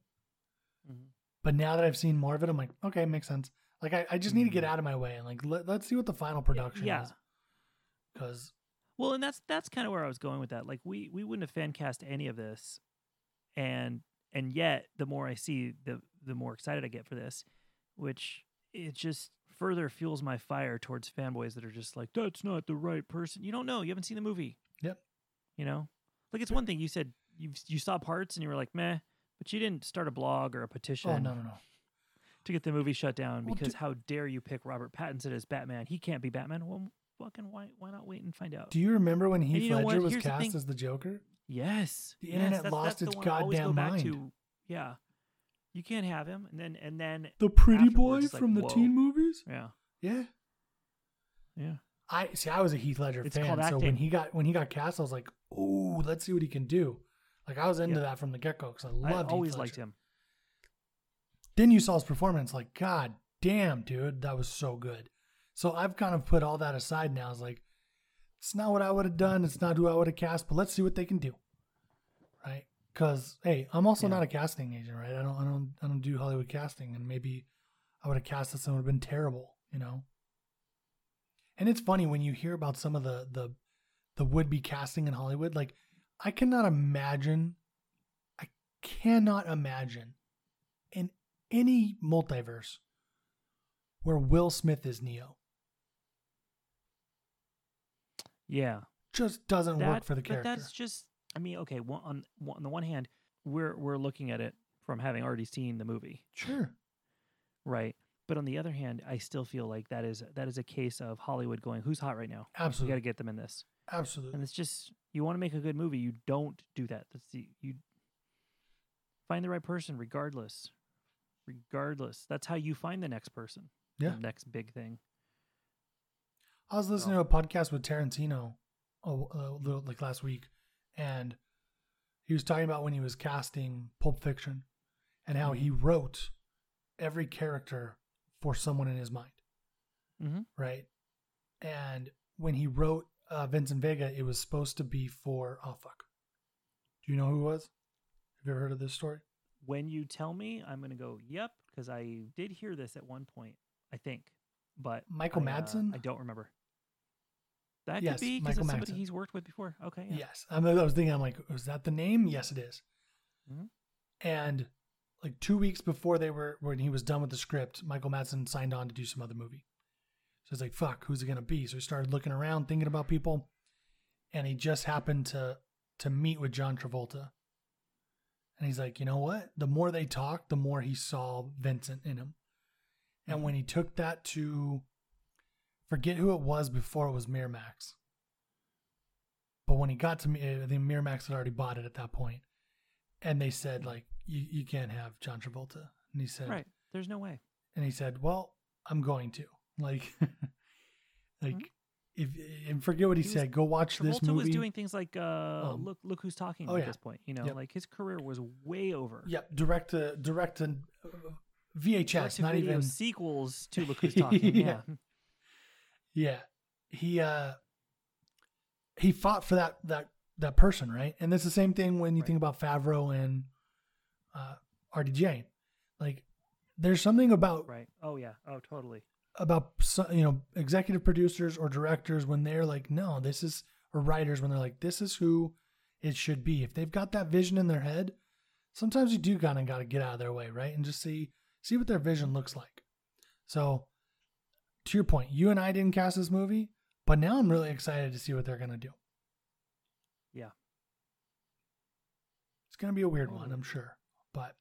Mm-hmm. But now that I've seen more of it, I'm like, okay, makes sense. Like, I just need to get out of my way and like let's see what the final production is. Because and that's kind of where I was going with that. Like, we wouldn't have fan cast any of this, and yet the more I see, the more excited I get for this, which it just further fuels my fire towards fanboys that are just like, that's not the right person. You don't know. You haven't seen the movie. Yep. You know, like, it's one thing you said you saw parts and you were like, meh, but you didn't start a blog or a petition. Oh, no. To get the movie shut down because how dare you pick Robert Pattinson as Batman? He can't be Batman. Well, fucking why not wait and find out? Do you remember when Heath Ledger was cast as the Joker? Yes. The internet lost its goddamn mind. Yeah. You can't have him. And then the pretty boy from the teen movies? Yeah. Yeah. Yeah. I was a Heath Ledger fan, so when he got cast, I was like, "Oh, let's see what he can do." Like, I was into that from the get-go because I always liked him. Then you saw his performance, like, God damn, dude, that was so good. So I've kind of put all that aside now. It's like, it's not what I would have done. It's not who I would have cast, but let's see what they can do, right? Because hey, I'm also not a casting agent, right? I don't do Hollywood casting, and maybe I would have cast this and it would have been terrible, you know. And it's funny when you hear about some of the would-be casting in Hollywood. Like, I cannot imagine in any multiverse where Will Smith is Neo. Yeah. Just doesn't work for the character. But that's just, I mean, okay, on the one hand, we're looking at it from having already seen the movie. Sure. Right. But on the other hand, I still feel like that is a case of Hollywood going, who's hot right now? Absolutely. You got to get them in this. Absolutely. And it's just, you want to make a good movie, you don't do that. You find the right person regardless. That's how you find the next person. Yeah. The next big thing. I was listening to a podcast with Tarantino like last week, and he was talking about when he was casting Pulp Fiction and how he wrote every character for someone in his mind, right? And when he wrote Vincent Vega, it was supposed to be for do you know who it was? Have you ever heard of this story? When you tell me, I'm gonna go yep, because I did hear this at one point, I think. But Michael Madsen? I don't remember. That could be because it's somebody he's worked with before. Okay. Yeah. Yes, I was thinking, I'm like, is that the name? Yes, it is. And like 2 weeks before when he was done with the script, Michael Madsen signed on to do some other movie. So it's like, fuck, who's it going to be? So he started looking around, thinking about people. And he just happened to meet with John Travolta. And he's like, you know what? The more they talked, the more he saw Vincent in him. And when he took that to, forget who it was before, it was Miramax. But when he got to me, I think Miramax had already bought it at that point. And they said, like, You can't have John Travolta. And he said, right, there's no way. And he said, well, I'm going to. Like, if forget what he said. Go watch this movie. Travolta was doing things like, look who's talking at this point. You know, like his career was way over. Yep, direct to VHS, not even sequels to Look Who's Talking. Yeah. He fought for that person, right? And it's the same thing when you think about Favreau and RDJ. Like, there's something about about, you know, executive producers or directors when they're like, no, this is, or writers when they're like, this is who it should be. If they've got that vision in their head, sometimes you do kind of got to get out of their way, right? And just see what their vision looks like. So to your point, you and I didn't cast this movie, but now I'm really excited to see what they're going to do. Yeah. It's going to be a weird one, I'm sure, but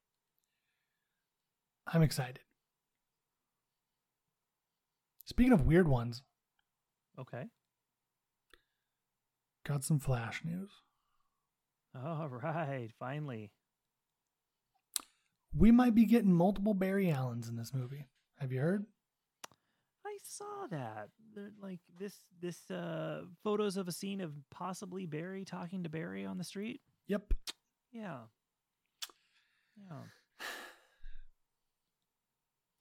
I'm excited. Speaking of weird ones. Okay. Got some Flash news. All right. Finally. We might be getting multiple Barry Allens in this movie. Have you heard? I saw that. They're like this photos of a scene of possibly Barry talking to Barry on the street. Yep. Yeah. Yeah.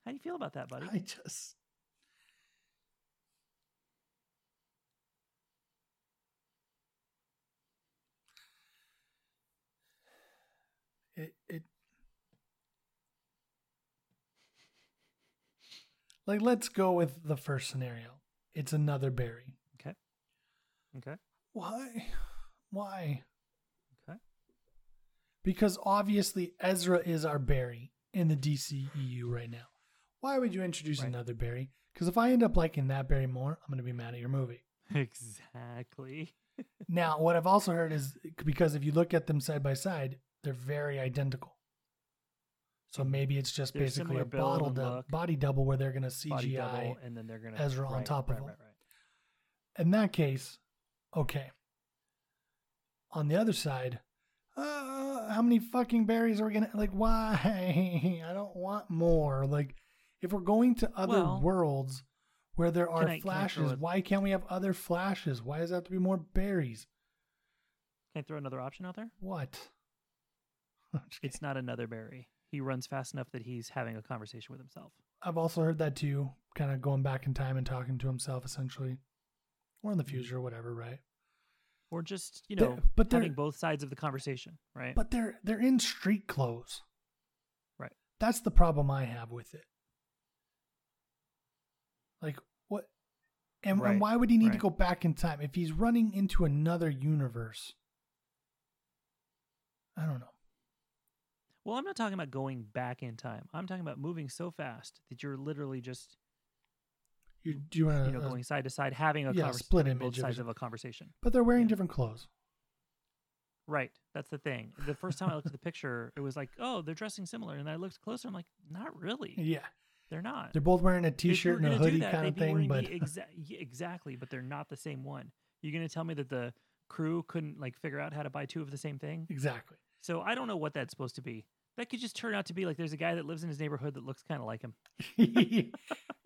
How do you feel about that, buddy? It like, let's go with the first scenario. It's another Barry. Okay. Why? Okay. Because obviously Ezra is our Barry in the DCEU right now. Why would you introduce another Barry? Because if I end up liking that Barry more, I'm going to be mad at your movie. Exactly. Now, what I've also heard is, because if you look at them side by side, they're very identical. So maybe it's just basically a body double where they're going to CGI and then they're going to Ezra on top of him. In that case, okay. On the other side, how many fucking berries are we going to, like, why? I don't want more. Like, if we're going to other worlds where there are flashes, why can't we have other flashes? Why does it have to be more berries? Can I throw another option out there? What? It's not another Barry. He runs fast enough that he's having a conversation with himself. I've also heard that too, kind of going back in time and talking to himself, essentially, or in the future, whatever, right? Or just, you know, having both sides of the conversation, right? But they're in street clothes, right? That's the problem I have with it. Like, what? And why would he need to go back in time if he's running into another universe? I don't know. Well, I'm not talking about going back in time. I'm talking about moving so fast that you're literally just going side to side, having a split image both sides of a conversation. But they're wearing different clothes. Right. That's the thing. The first time I looked at the picture, it was like, oh, they're dressing similar. And I looked closer. I'm like, not really. Yeah. They're not. They're both wearing a T-shirt and a hoodie kind of thing. But exactly. But they're not the same one. You're going to tell me that the crew couldn't like figure out how to buy two of the same thing? Exactly. So I don't know what that's supposed to be. That could just turn out to be like there's a guy that lives in his neighborhood that looks kind of like him.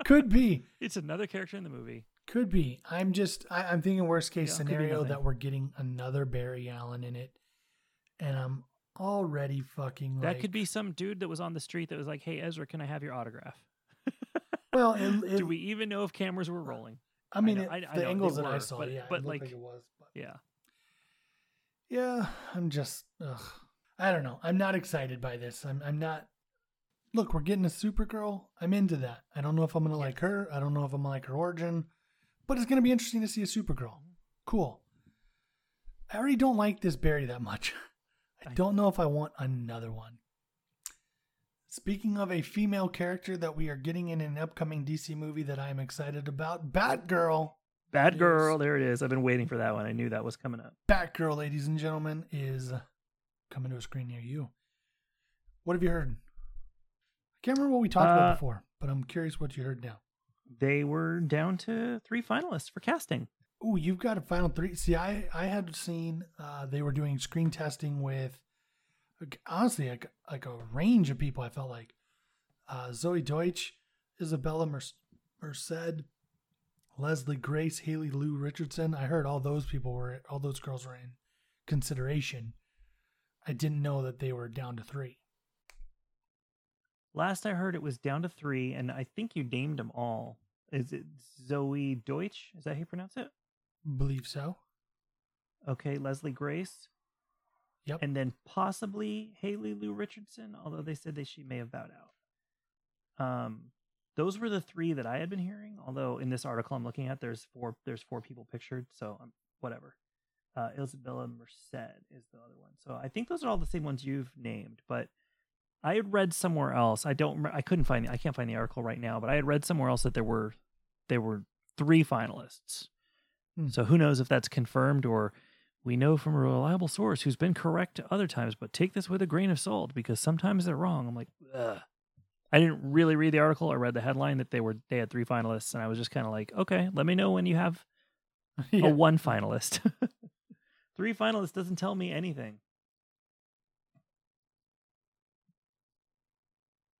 Could be. It's another character in the movie. Could be. I'm thinking worst case scenario that we're getting another Barry Allen in it. And I'm already fucking that could be some dude that was on the street that was like, hey, Ezra, can I have your autograph? Well, do we even know if cameras were rolling? I mean, the angles that I saw, but it looked like it was. But. Yeah. Yeah, I'm just, ugh. I don't know. I'm not excited by this. I'm not. Look, we're getting a Supergirl. I'm into that. I don't know if I'm going to like her. I don't know if I'm going to like her origin. But it's going to be interesting to see a Supergirl. Cool. I already don't like this Barry that much. I don't know if I want another one. Speaking of a female character that we are getting in an upcoming DC movie that I am excited about, Batgirl. Batgirl. There it is. I've been waiting for that one. I knew that was coming up. Batgirl, ladies and gentlemen, is coming to a screen near you. What have you heard? I can't remember what we talked about before, but I'm curious what you heard now. They were down to 3 finalists for casting. Oh, you've got a final 3. See, I had seen they were doing screen testing with, honestly, like a range of people, I felt like. Zoe Deutsch, Isabella Merced, Leslie Grace, Haley Lou Richardson. I heard all those girls were in consideration. I didn't know that they were down to 3. Last I heard, it was down to 3, and I think you named them all. Is it Zoe Deutsch? Is that how you pronounce it? Believe so. Okay, Leslie Grace. Yep. And then possibly Haley Lou Richardson, although they said that she may have bowed out. Those were the three that I had been hearing. Although in this article I'm looking at, there's four people pictured. So whatever. Isabella Merced is the other one. So I think those are all the same ones you've named, but I had read somewhere else. I can't find the article right now, but I had read somewhere else that there were three finalists. So who knows if that's confirmed or we know from a reliable source who's been correct other times, but take this with a grain of salt because sometimes they're wrong. I'm like, ugh. I didn't really read the article. I read the headline that they had three finalists, and I was just kind of like, okay, let me know when you have a one finalist. Three finalists doesn't tell me anything.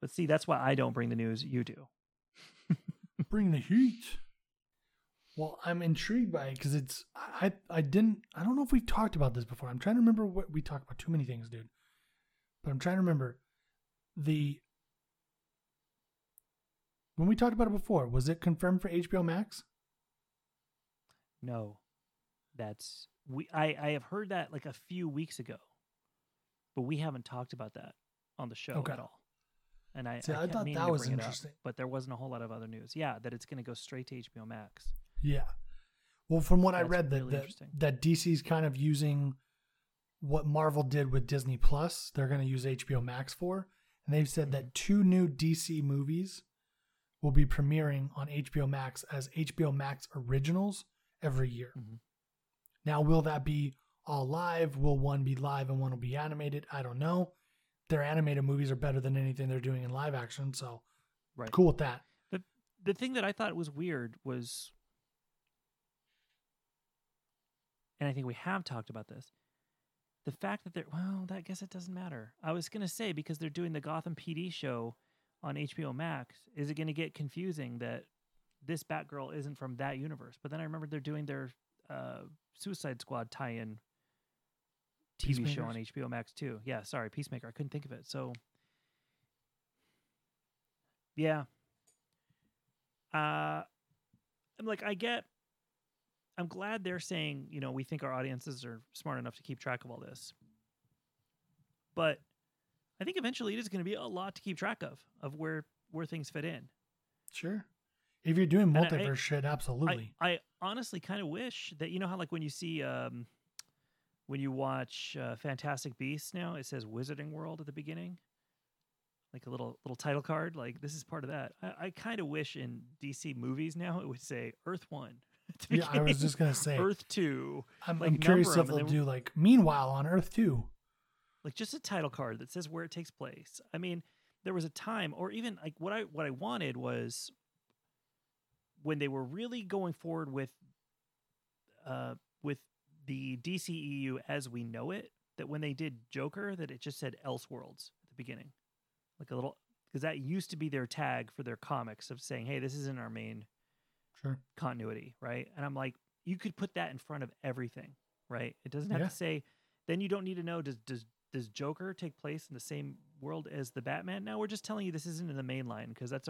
But see, that's why I don't bring the news. You do. Bring the heat. Well, I'm intrigued by it because it's I don't know if we've talked about this before. I'm trying to remember what we talked about. Too many things, dude. But I'm trying to remember when we talked about it before. Was it confirmed for HBO Max? No, I have heard that like a few weeks ago, but we haven't talked about that on the show at all. And I thought that was interesting, but there wasn't a whole lot of other news. Yeah, that it's going to go straight to HBO Max. Yeah. Well, from what I read, that DC's kind of using what Marvel did with Disney Plus, they're going to use HBO Max for, and they've said that two new DC movies will be premiering on HBO Max as HBO Max originals every year. Mm-hmm. Now, will that be all live? Will one be live and one will be animated? I don't know. Their animated movies are better than anything they're doing in live action, so right. Cool with that. The thing that I thought was weird was, and I think we have talked about this, the fact that I guess it doesn't matter. I was going to say, because they're doing the Gotham PD show on HBO Max, is it going to get confusing that this Batgirl isn't from that universe? But then I remember they're doing their Suicide Squad tie-in TV show on HBO Max too. Yeah, sorry, Peacemaker. I couldn't think of it. So, yeah, I'm like, I'm glad they're saying, you know, we think our audiences are smart enough to keep track of all this, but I think eventually it is going to be a lot to keep track of where things fit in. Sure. If you're doing multiverse shit, absolutely. I honestly kind of wish that, you know how like when you see, when you watch Fantastic Beasts now, it says Wizarding World at the beginning, like a little title card. Like this is part of that. I kind of wish in DC movies now it would say Earth 1. Yeah, I was just gonna say Earth 2. I'm curious if they'll do like meanwhile on Earth 2, like just a title card that says where it takes place. I mean, there was a time, or even like what I wanted was when they were really going forward with the DCEU as we know it, that when they did Joker, that it just said Elseworlds at the beginning, like a little, because that used to be their tag for their comics of saying, hey, this isn't our main continuity, right? And I'm like, you could put that in front of everything, right? It doesn't have to say, then you don't need to know, does Joker take place in the same world as the Batman? Now we're just telling you this isn't in the main line, because that's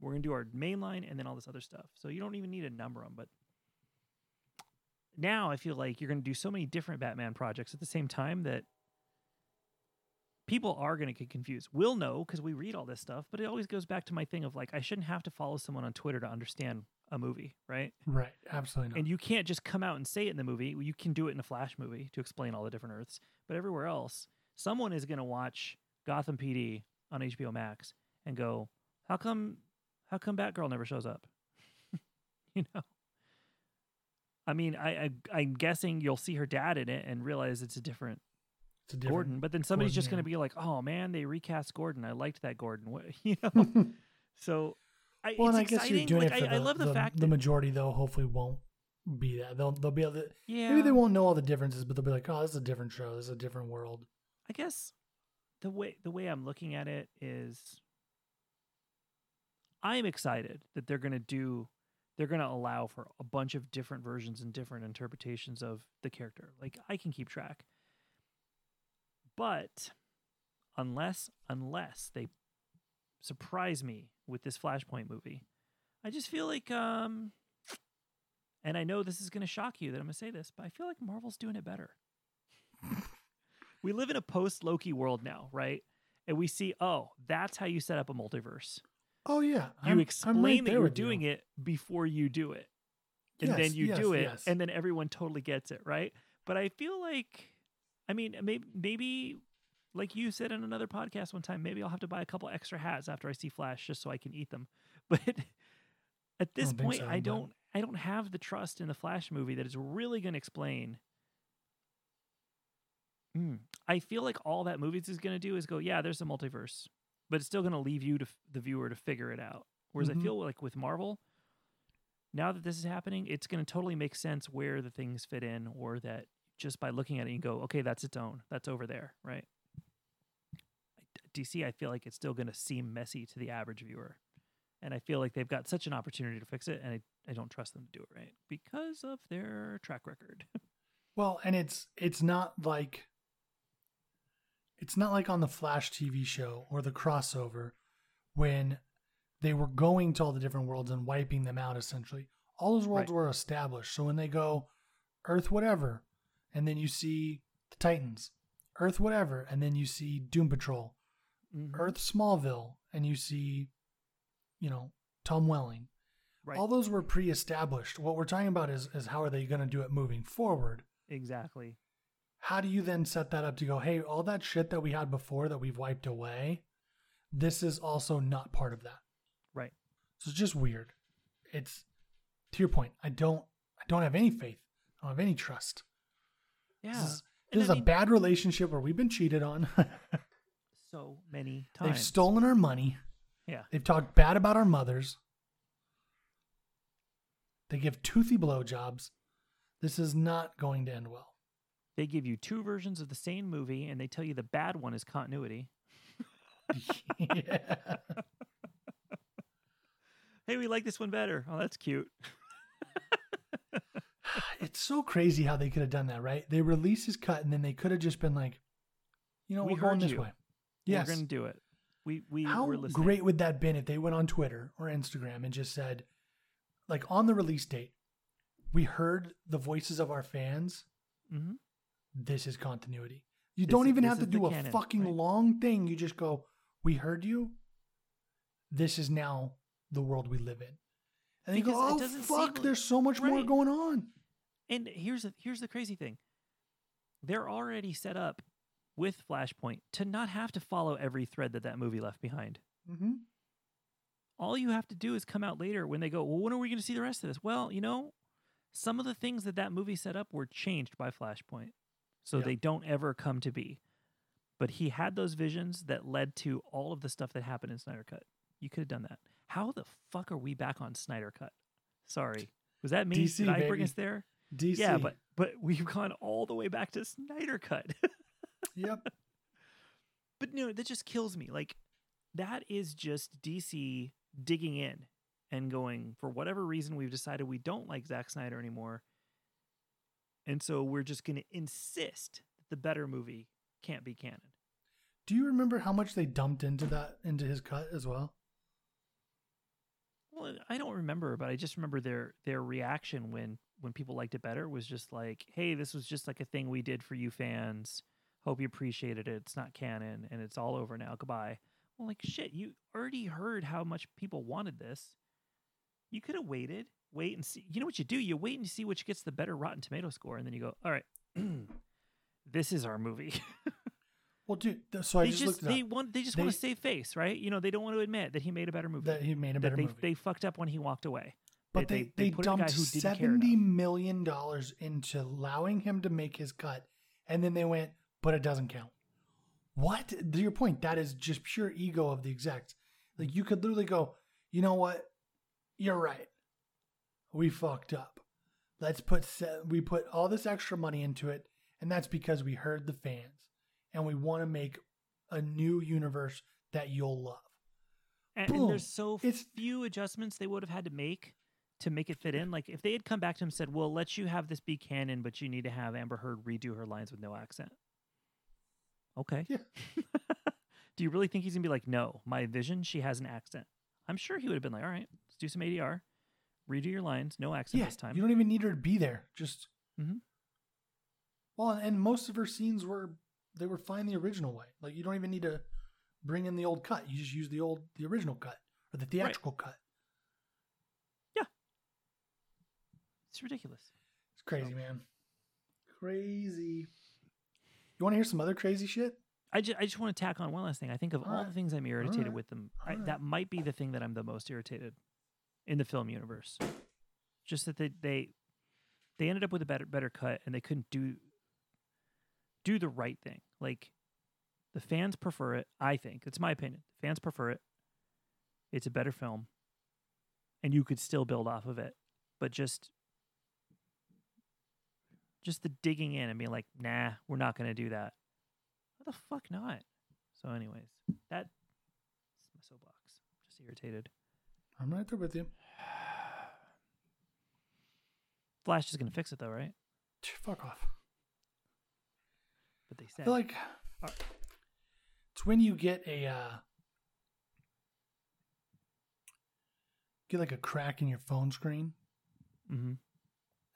we're going to do our main line and then all this other stuff. So you don't even need to number them, but now I feel like you're going to do so many different Batman projects at the same time that people are going to get confused. We'll know because we read all this stuff, but it always goes back to my thing of like, I shouldn't have to follow someone on Twitter to understand a movie, right? Right, absolutely not. And you can't just come out and say it in the movie. You can do it in a Flash movie to explain all the different Earths, but everywhere else, someone is going to watch Gotham PD on HBO Max and go, how come Batgirl never shows up? You know? I mean, I'm guessing you'll see her dad in it and realize it's a different Gordon, but then somebody's just going to be like, "Oh man, they recast Gordon. I liked that Gordon." You know, so it's exciting. Guess you're doing it for I love the fact that the majority, though, hopefully won't be that. They'll be able to. Yeah. Maybe they won't know all the differences, but they'll be like, "Oh, this is a different show. This is a different world." I guess the way I'm looking at it is, I'm excited that they're going to allow for a bunch of different versions and different interpretations of the character. Like, I can keep track. But unless they surprise me with this Flashpoint movie, I just feel like, and I know this is going to shock you that I'm going to say this, but I feel like Marvel's doing it better. We live in a post-Loki world now, right? And we see, oh, that's how you set up a multiverse. Oh yeah. You explain that you're doing it before you do it. And then you do it and then everyone totally gets it, right? But I feel like, I mean, maybe like you said in another podcast one time, maybe I'll have to buy a couple extra hats after I see Flash just so I can eat them. But at this point, I don't have the trust in the Flash movie that is really going to explain. I feel like all that movies is going to do is go, yeah, there's a multiverse, but it's still going to leave you to the viewer to figure it out. Whereas I feel like with Marvel, now that this is happening, it's going to totally make sense where the things fit in, or that just by looking at it, you go, okay, that's its own. That's over there, right? DC, I feel like it's still going to seem messy to the average viewer. And I feel like they've got such an opportunity to fix it, and I don't trust them to do it right because of their track record. Well, and it's not like on the Flash TV show or the crossover when they were going to all the different worlds and wiping them out, essentially. All those worlds were established. So when they go Earth whatever, and then you see the Titans, Earth whatever, and then you see Doom Patrol, Earth Smallville, and you see, Tom Welling. Right. All those were pre-established. What we're talking about is how are they going to do it moving forward? Exactly. How do you then set that up to go, hey, all that shit that we had before that we've wiped away, this is also not part of that. Right. So it's just weird. It's, to your point, I don't have any faith. I don't have any trust. Yeah. This is a bad relationship where we've been cheated on. So many times. They've stolen our money. Yeah. They've talked bad about our mothers. They give toothy blowjobs. This is not going to end well. They give you two versions of the same movie, and they tell you the bad one is continuity. Yeah. Hey, we like this one better. Oh, that's cute. It's so crazy how they could have done that, right? They release his cut, and then they could have just been like, we're going this way. Yes. We're going to do it. How great would that have been if they went on Twitter or Instagram and just said, like, on the release date, we heard the voices of our fans. Mm-hmm. This is continuity. You don't even have to do a fucking long thing. You just go, we heard you. This is now the world we live in. And they go, oh, fuck, there's so much more going on. And here's the crazy thing. They're already set up with Flashpoint to not have to follow every thread that movie left behind. Mm-hmm. All you have to do is come out later when they go, well, when are we going to see the rest of this? Well, some of the things that movie set up were changed by Flashpoint. So they don't ever come to be. But he had those visions that led to all of the stuff that happened in Snyder Cut. You could have done that. How the fuck are we back on Snyder Cut? Sorry. Was that me? DC, did I bring us there? DC. Yeah, but we've gone all the way back to Snyder Cut. Yep. But that just kills me. Like, that is just DC digging in and going, for whatever reason, we've decided we don't like Zack Snyder anymore. And so we're just going to insist that the better movie can't be canon. Do you remember how much they dumped into his cut as well? Well, I don't remember, but I just remember their reaction when people liked it better was just like, hey, this was just like a thing we did for you fans. Hope you appreciated it. It's not canon and it's all over now. Goodbye. Well, like, shit, you already heard how much people wanted this. You could have waited, wait and see. You know what you do? You wait and see which gets the better Rotten Tomato score, and then you go, all right, this is our movie. Well, dude, so I just looked it up. They want to save face, right? They don't want to admit that he made a better movie. That he made a better movie. They fucked up when he walked away. But they put dumped a guy who didn't $70 million into allowing him to make his cut, and then they went, but it doesn't count. What? To your point, that is just pure ego of the execs. Like, you could literally go, you know what? You're right. We fucked up. We put all this extra money into it, and that's because we heard the fans, and we want to make a new universe that you'll love. And there's few adjustments they would have had to make it fit in. Like, if they had come back to him and said, we'll let you have this be canon, but you need to have Amber Heard redo her lines with no accent. Okay. Yeah. Do you really think he's going to be like, no, my vision, she has an accent? I'm sure he would have been like, all right. Do some ADR, redo your lines, no accent this time. You don't even need her to be there. Just well, and most of her scenes were fine the original way. Like, you don't even need to bring in the old cut. You just use the original cut or the theatrical cut. Yeah. It's ridiculous. It's crazy, man. Crazy. You want to hear some other crazy shit? I just want to tack on one last thing. I think of all the things I'm irritated with them, that might be the thing that I'm the most irritated in the film universe. Just that they ended up with a better cut, and they couldn't do the right thing. Like, the fans prefer it, I think. It's my opinion. The fans prefer it. It's a better film, and you could still build off of it. But just the digging in and being like, nah, we're not going to do that. Why the fuck not? So anyways, that's my soapbox. Just irritated. I'm right there with you. Flash is going to fix it, though, right? Fuck off. But they said... I feel like... It's when you get a... get like a crack in your phone screen. Mm-hmm.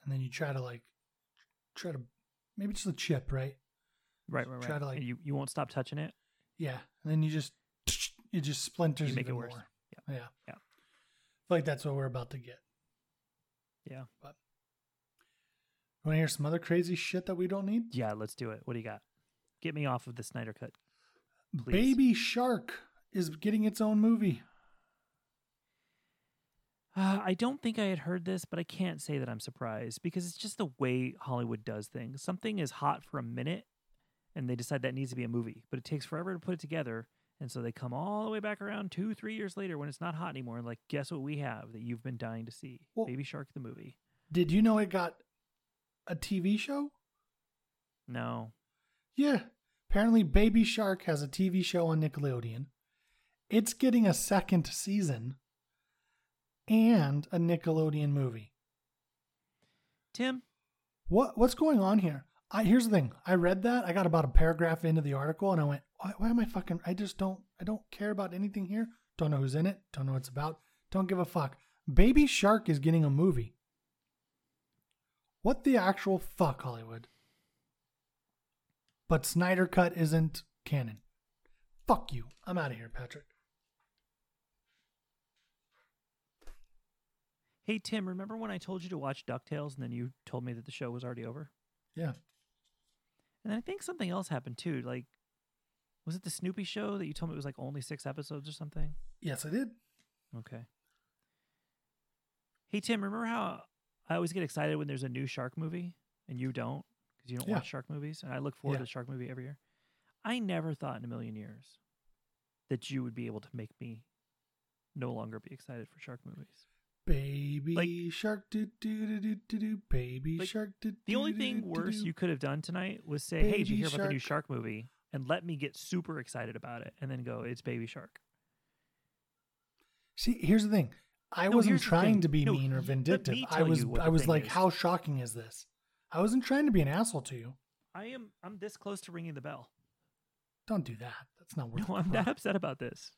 And then you try to like... Maybe just a chip, right? Right. Try to like... And you won't stop touching it? Yeah. And then you just... It just splinters even more. Worse. Yeah. I feel like that's what we're about to get. Yeah. But... You want to hear some other crazy shit that we don't need? Yeah, let's do it. What do you got? Get me off of the Snyder Cut, please. Baby Shark is getting its own movie. I don't think I had heard this, but I can't say that I'm surprised because it's just the way Hollywood does things. Something is hot for a minute, and they decide that needs to be a movie, but it takes forever to put it together, and so they come all the way back around 2-3 years later when it's not hot anymore, and like, guess what we have that you've been dying to see? Well, Baby Shark the movie. Did you know it got... a TV show? No. Yeah. Apparently Baby Shark has a TV show on Nickelodeon. It's getting a second season and a Nickelodeon movie. Tim? What's going on here? Here's the thing. I read that. I got about a paragraph into the article and I went, why am I fucking... I don't care about anything here. Don't know who's in it. Don't know what it's about. Don't give a fuck. Baby Shark is getting a movie. What the actual fuck, Hollywood? But Snyder Cut isn't canon. Fuck you. I'm out of here, Patrick. Hey, Tim, remember when I told you to watch DuckTales and then you told me that the show was already over? Yeah. And then I think something else happened, too. Like, was it the Snoopy show that you told me it was like only 6 episodes or something? Yes, I did. Okay. Hey, Tim, remember how... I always get excited when there's a new shark movie, and you don't, because you don't watch shark movies, and I look forward to a shark movie every year. I never thought in a million years that you would be able to make me no longer be excited for shark movies. Baby shark, do-do-do-do-do, baby shark, do-do-do-do-do. The only thing worse you could have done tonight was say, hey, did you hear about the new shark movie? And let me get super excited about it, and then go, it's Baby Shark. See, here's the thing. I wasn't trying to be mean or vindictive. I was like, how shocking is this? I wasn't trying to be an asshole to you. I'm this close to ringing the bell. Don't do that. That's not worth it. No, I'm that upset about this.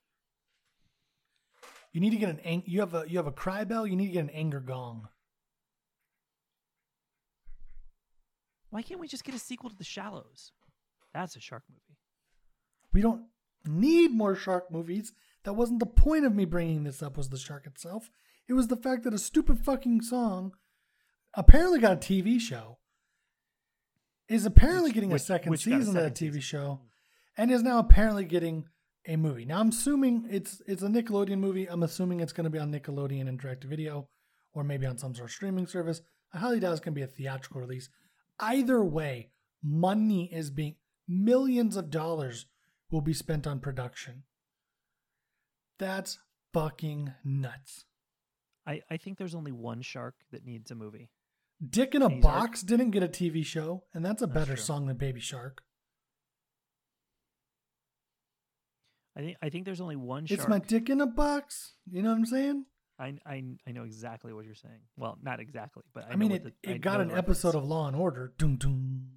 You need to get you have a cry bell. You need to get an anger gong. Why can't we just get a sequel to The Shallows? That's a shark movie. We don't need more shark movies. That wasn't the point of me bringing this up, was the shark itself. It was the fact that a stupid fucking song apparently got a TV show, is apparently getting a second season of that TV show, and is now apparently getting a movie. Now, I'm assuming it's a Nickelodeon movie. I'm assuming it's going to be on Nickelodeon and direct to video, or maybe on some sort of streaming service. I highly doubt it's going to be a theatrical release. Either way, money is being... millions of dollars will be spent on production. That's fucking nuts. I think there's only one shark that needs a movie. Dick in a Box didn't get a TV show, and that's a better song than Baby Shark. I think there's only one shark. It's my dick in a box. You know what I'm saying? I know exactly what you're saying. Well, not exactly, but I mean, know it got an episode of Law and Order. Doom doom.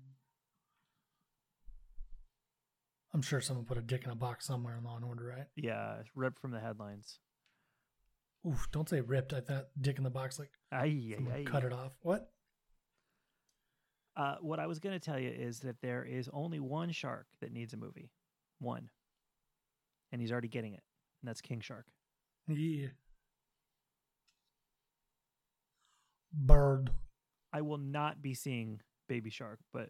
I'm sure someone put a dick in a box somewhere in Law and Order, right? Yeah, ripped from the headlines. Oof, don't say ripped. I thought dick in the box, like, cut it off. What? What I was going to tell you is that there is only one shark that needs a movie. One. And he's already getting it. And that's King Shark. Yeah. Bird. I will not be seeing Baby Shark, but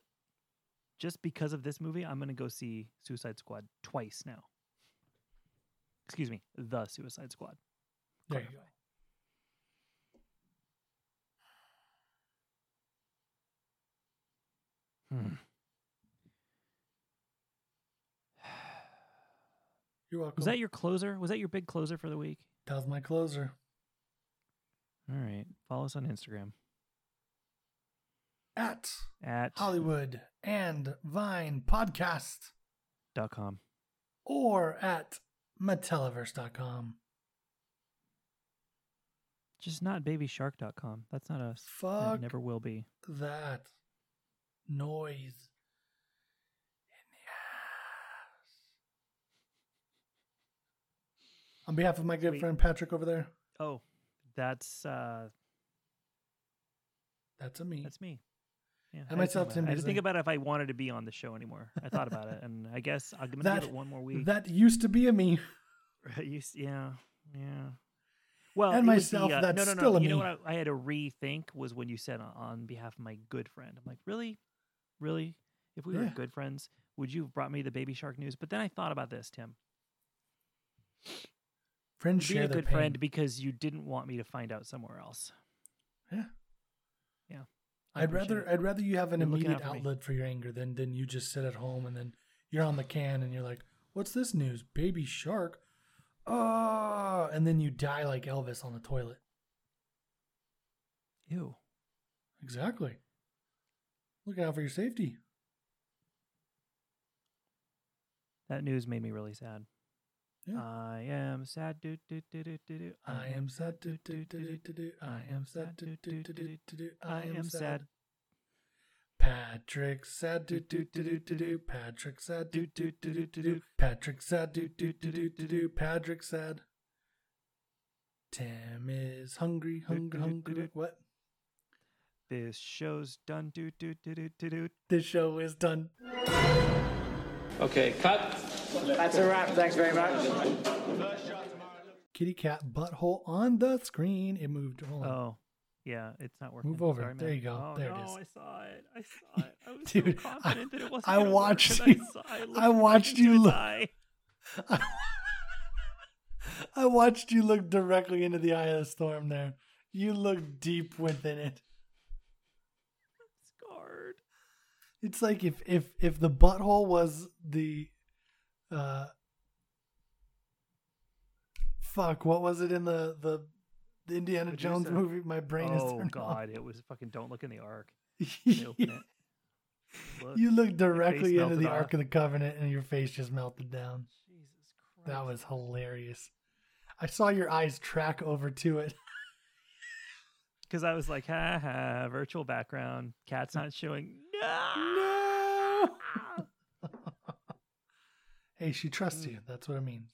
just because of this movie, I'm going to go see Suicide Squad twice now. Excuse me, The Suicide Squad. There you go. You're welcome. Was that your closer? Was that your big closer for the week? That was my closer. All right. Follow us on Instagram. At Hollywood and Vine Podcast.com or at Metelliverse.com. Just not babyshark.com. That's not us. Fuck. It never will be. That noise in the ass. On behalf of my good friend Patrick over there. Oh, that's a me. That's me. Yeah, I myself, Tim. I had to think about if I wanted to be on the show anymore. I thought about it, and I guess I'm gonna give it one more week. That used to be a me. Yeah. Well, and myself. That's still a me. You know what I had to rethink was when you said on behalf of my good friend. I'm like, really? If we were good friends, would you have brought me the Baby Shark news? But then I thought about this, Tim. Friends share their pain. Be a good friend because you didn't want me to find out somewhere else. Yeah. Yeah. I'd rather you have an immediate outlet for your anger than you just sit at home and then you're on the can and you're like, what's this news? Baby Shark? And then you die like Elvis on the toilet. Ew. Exactly. Look out for your safety. That news made me really sad. Yeah. I am sad. I am sad. I am sad. I am sad. Patrick sad. Patrick sad. Patrick sad. Patrick sad. Tim is hungry. What? This show's done. This show is done. Okay, cut. That's a wrap. Thanks very much. Kitty cat butthole on the screen. It moved. Hold on. Oh, yeah, it's not working. Move over. Sorry, there you go. Oh, there it is. I saw it. I was dude, so confident that it wasn't. I watched you look. I watched you look directly into the eye of the storm. There, you looked deep within it. I'm scarred. It's like if the butthole was the. Fuck! What was it in the Indiana Jones movie? My brain is. Oh god! Off. It was fucking Don't Look in the Ark. You look directly into the Ark of the Covenant, and your face just melted down. Jesus Christ! That was hilarious. I saw your eyes track over to it. Because I was like, "Ha ha!" Virtual background. Cat's not showing. No. Hey, she trusts you. That's what it means.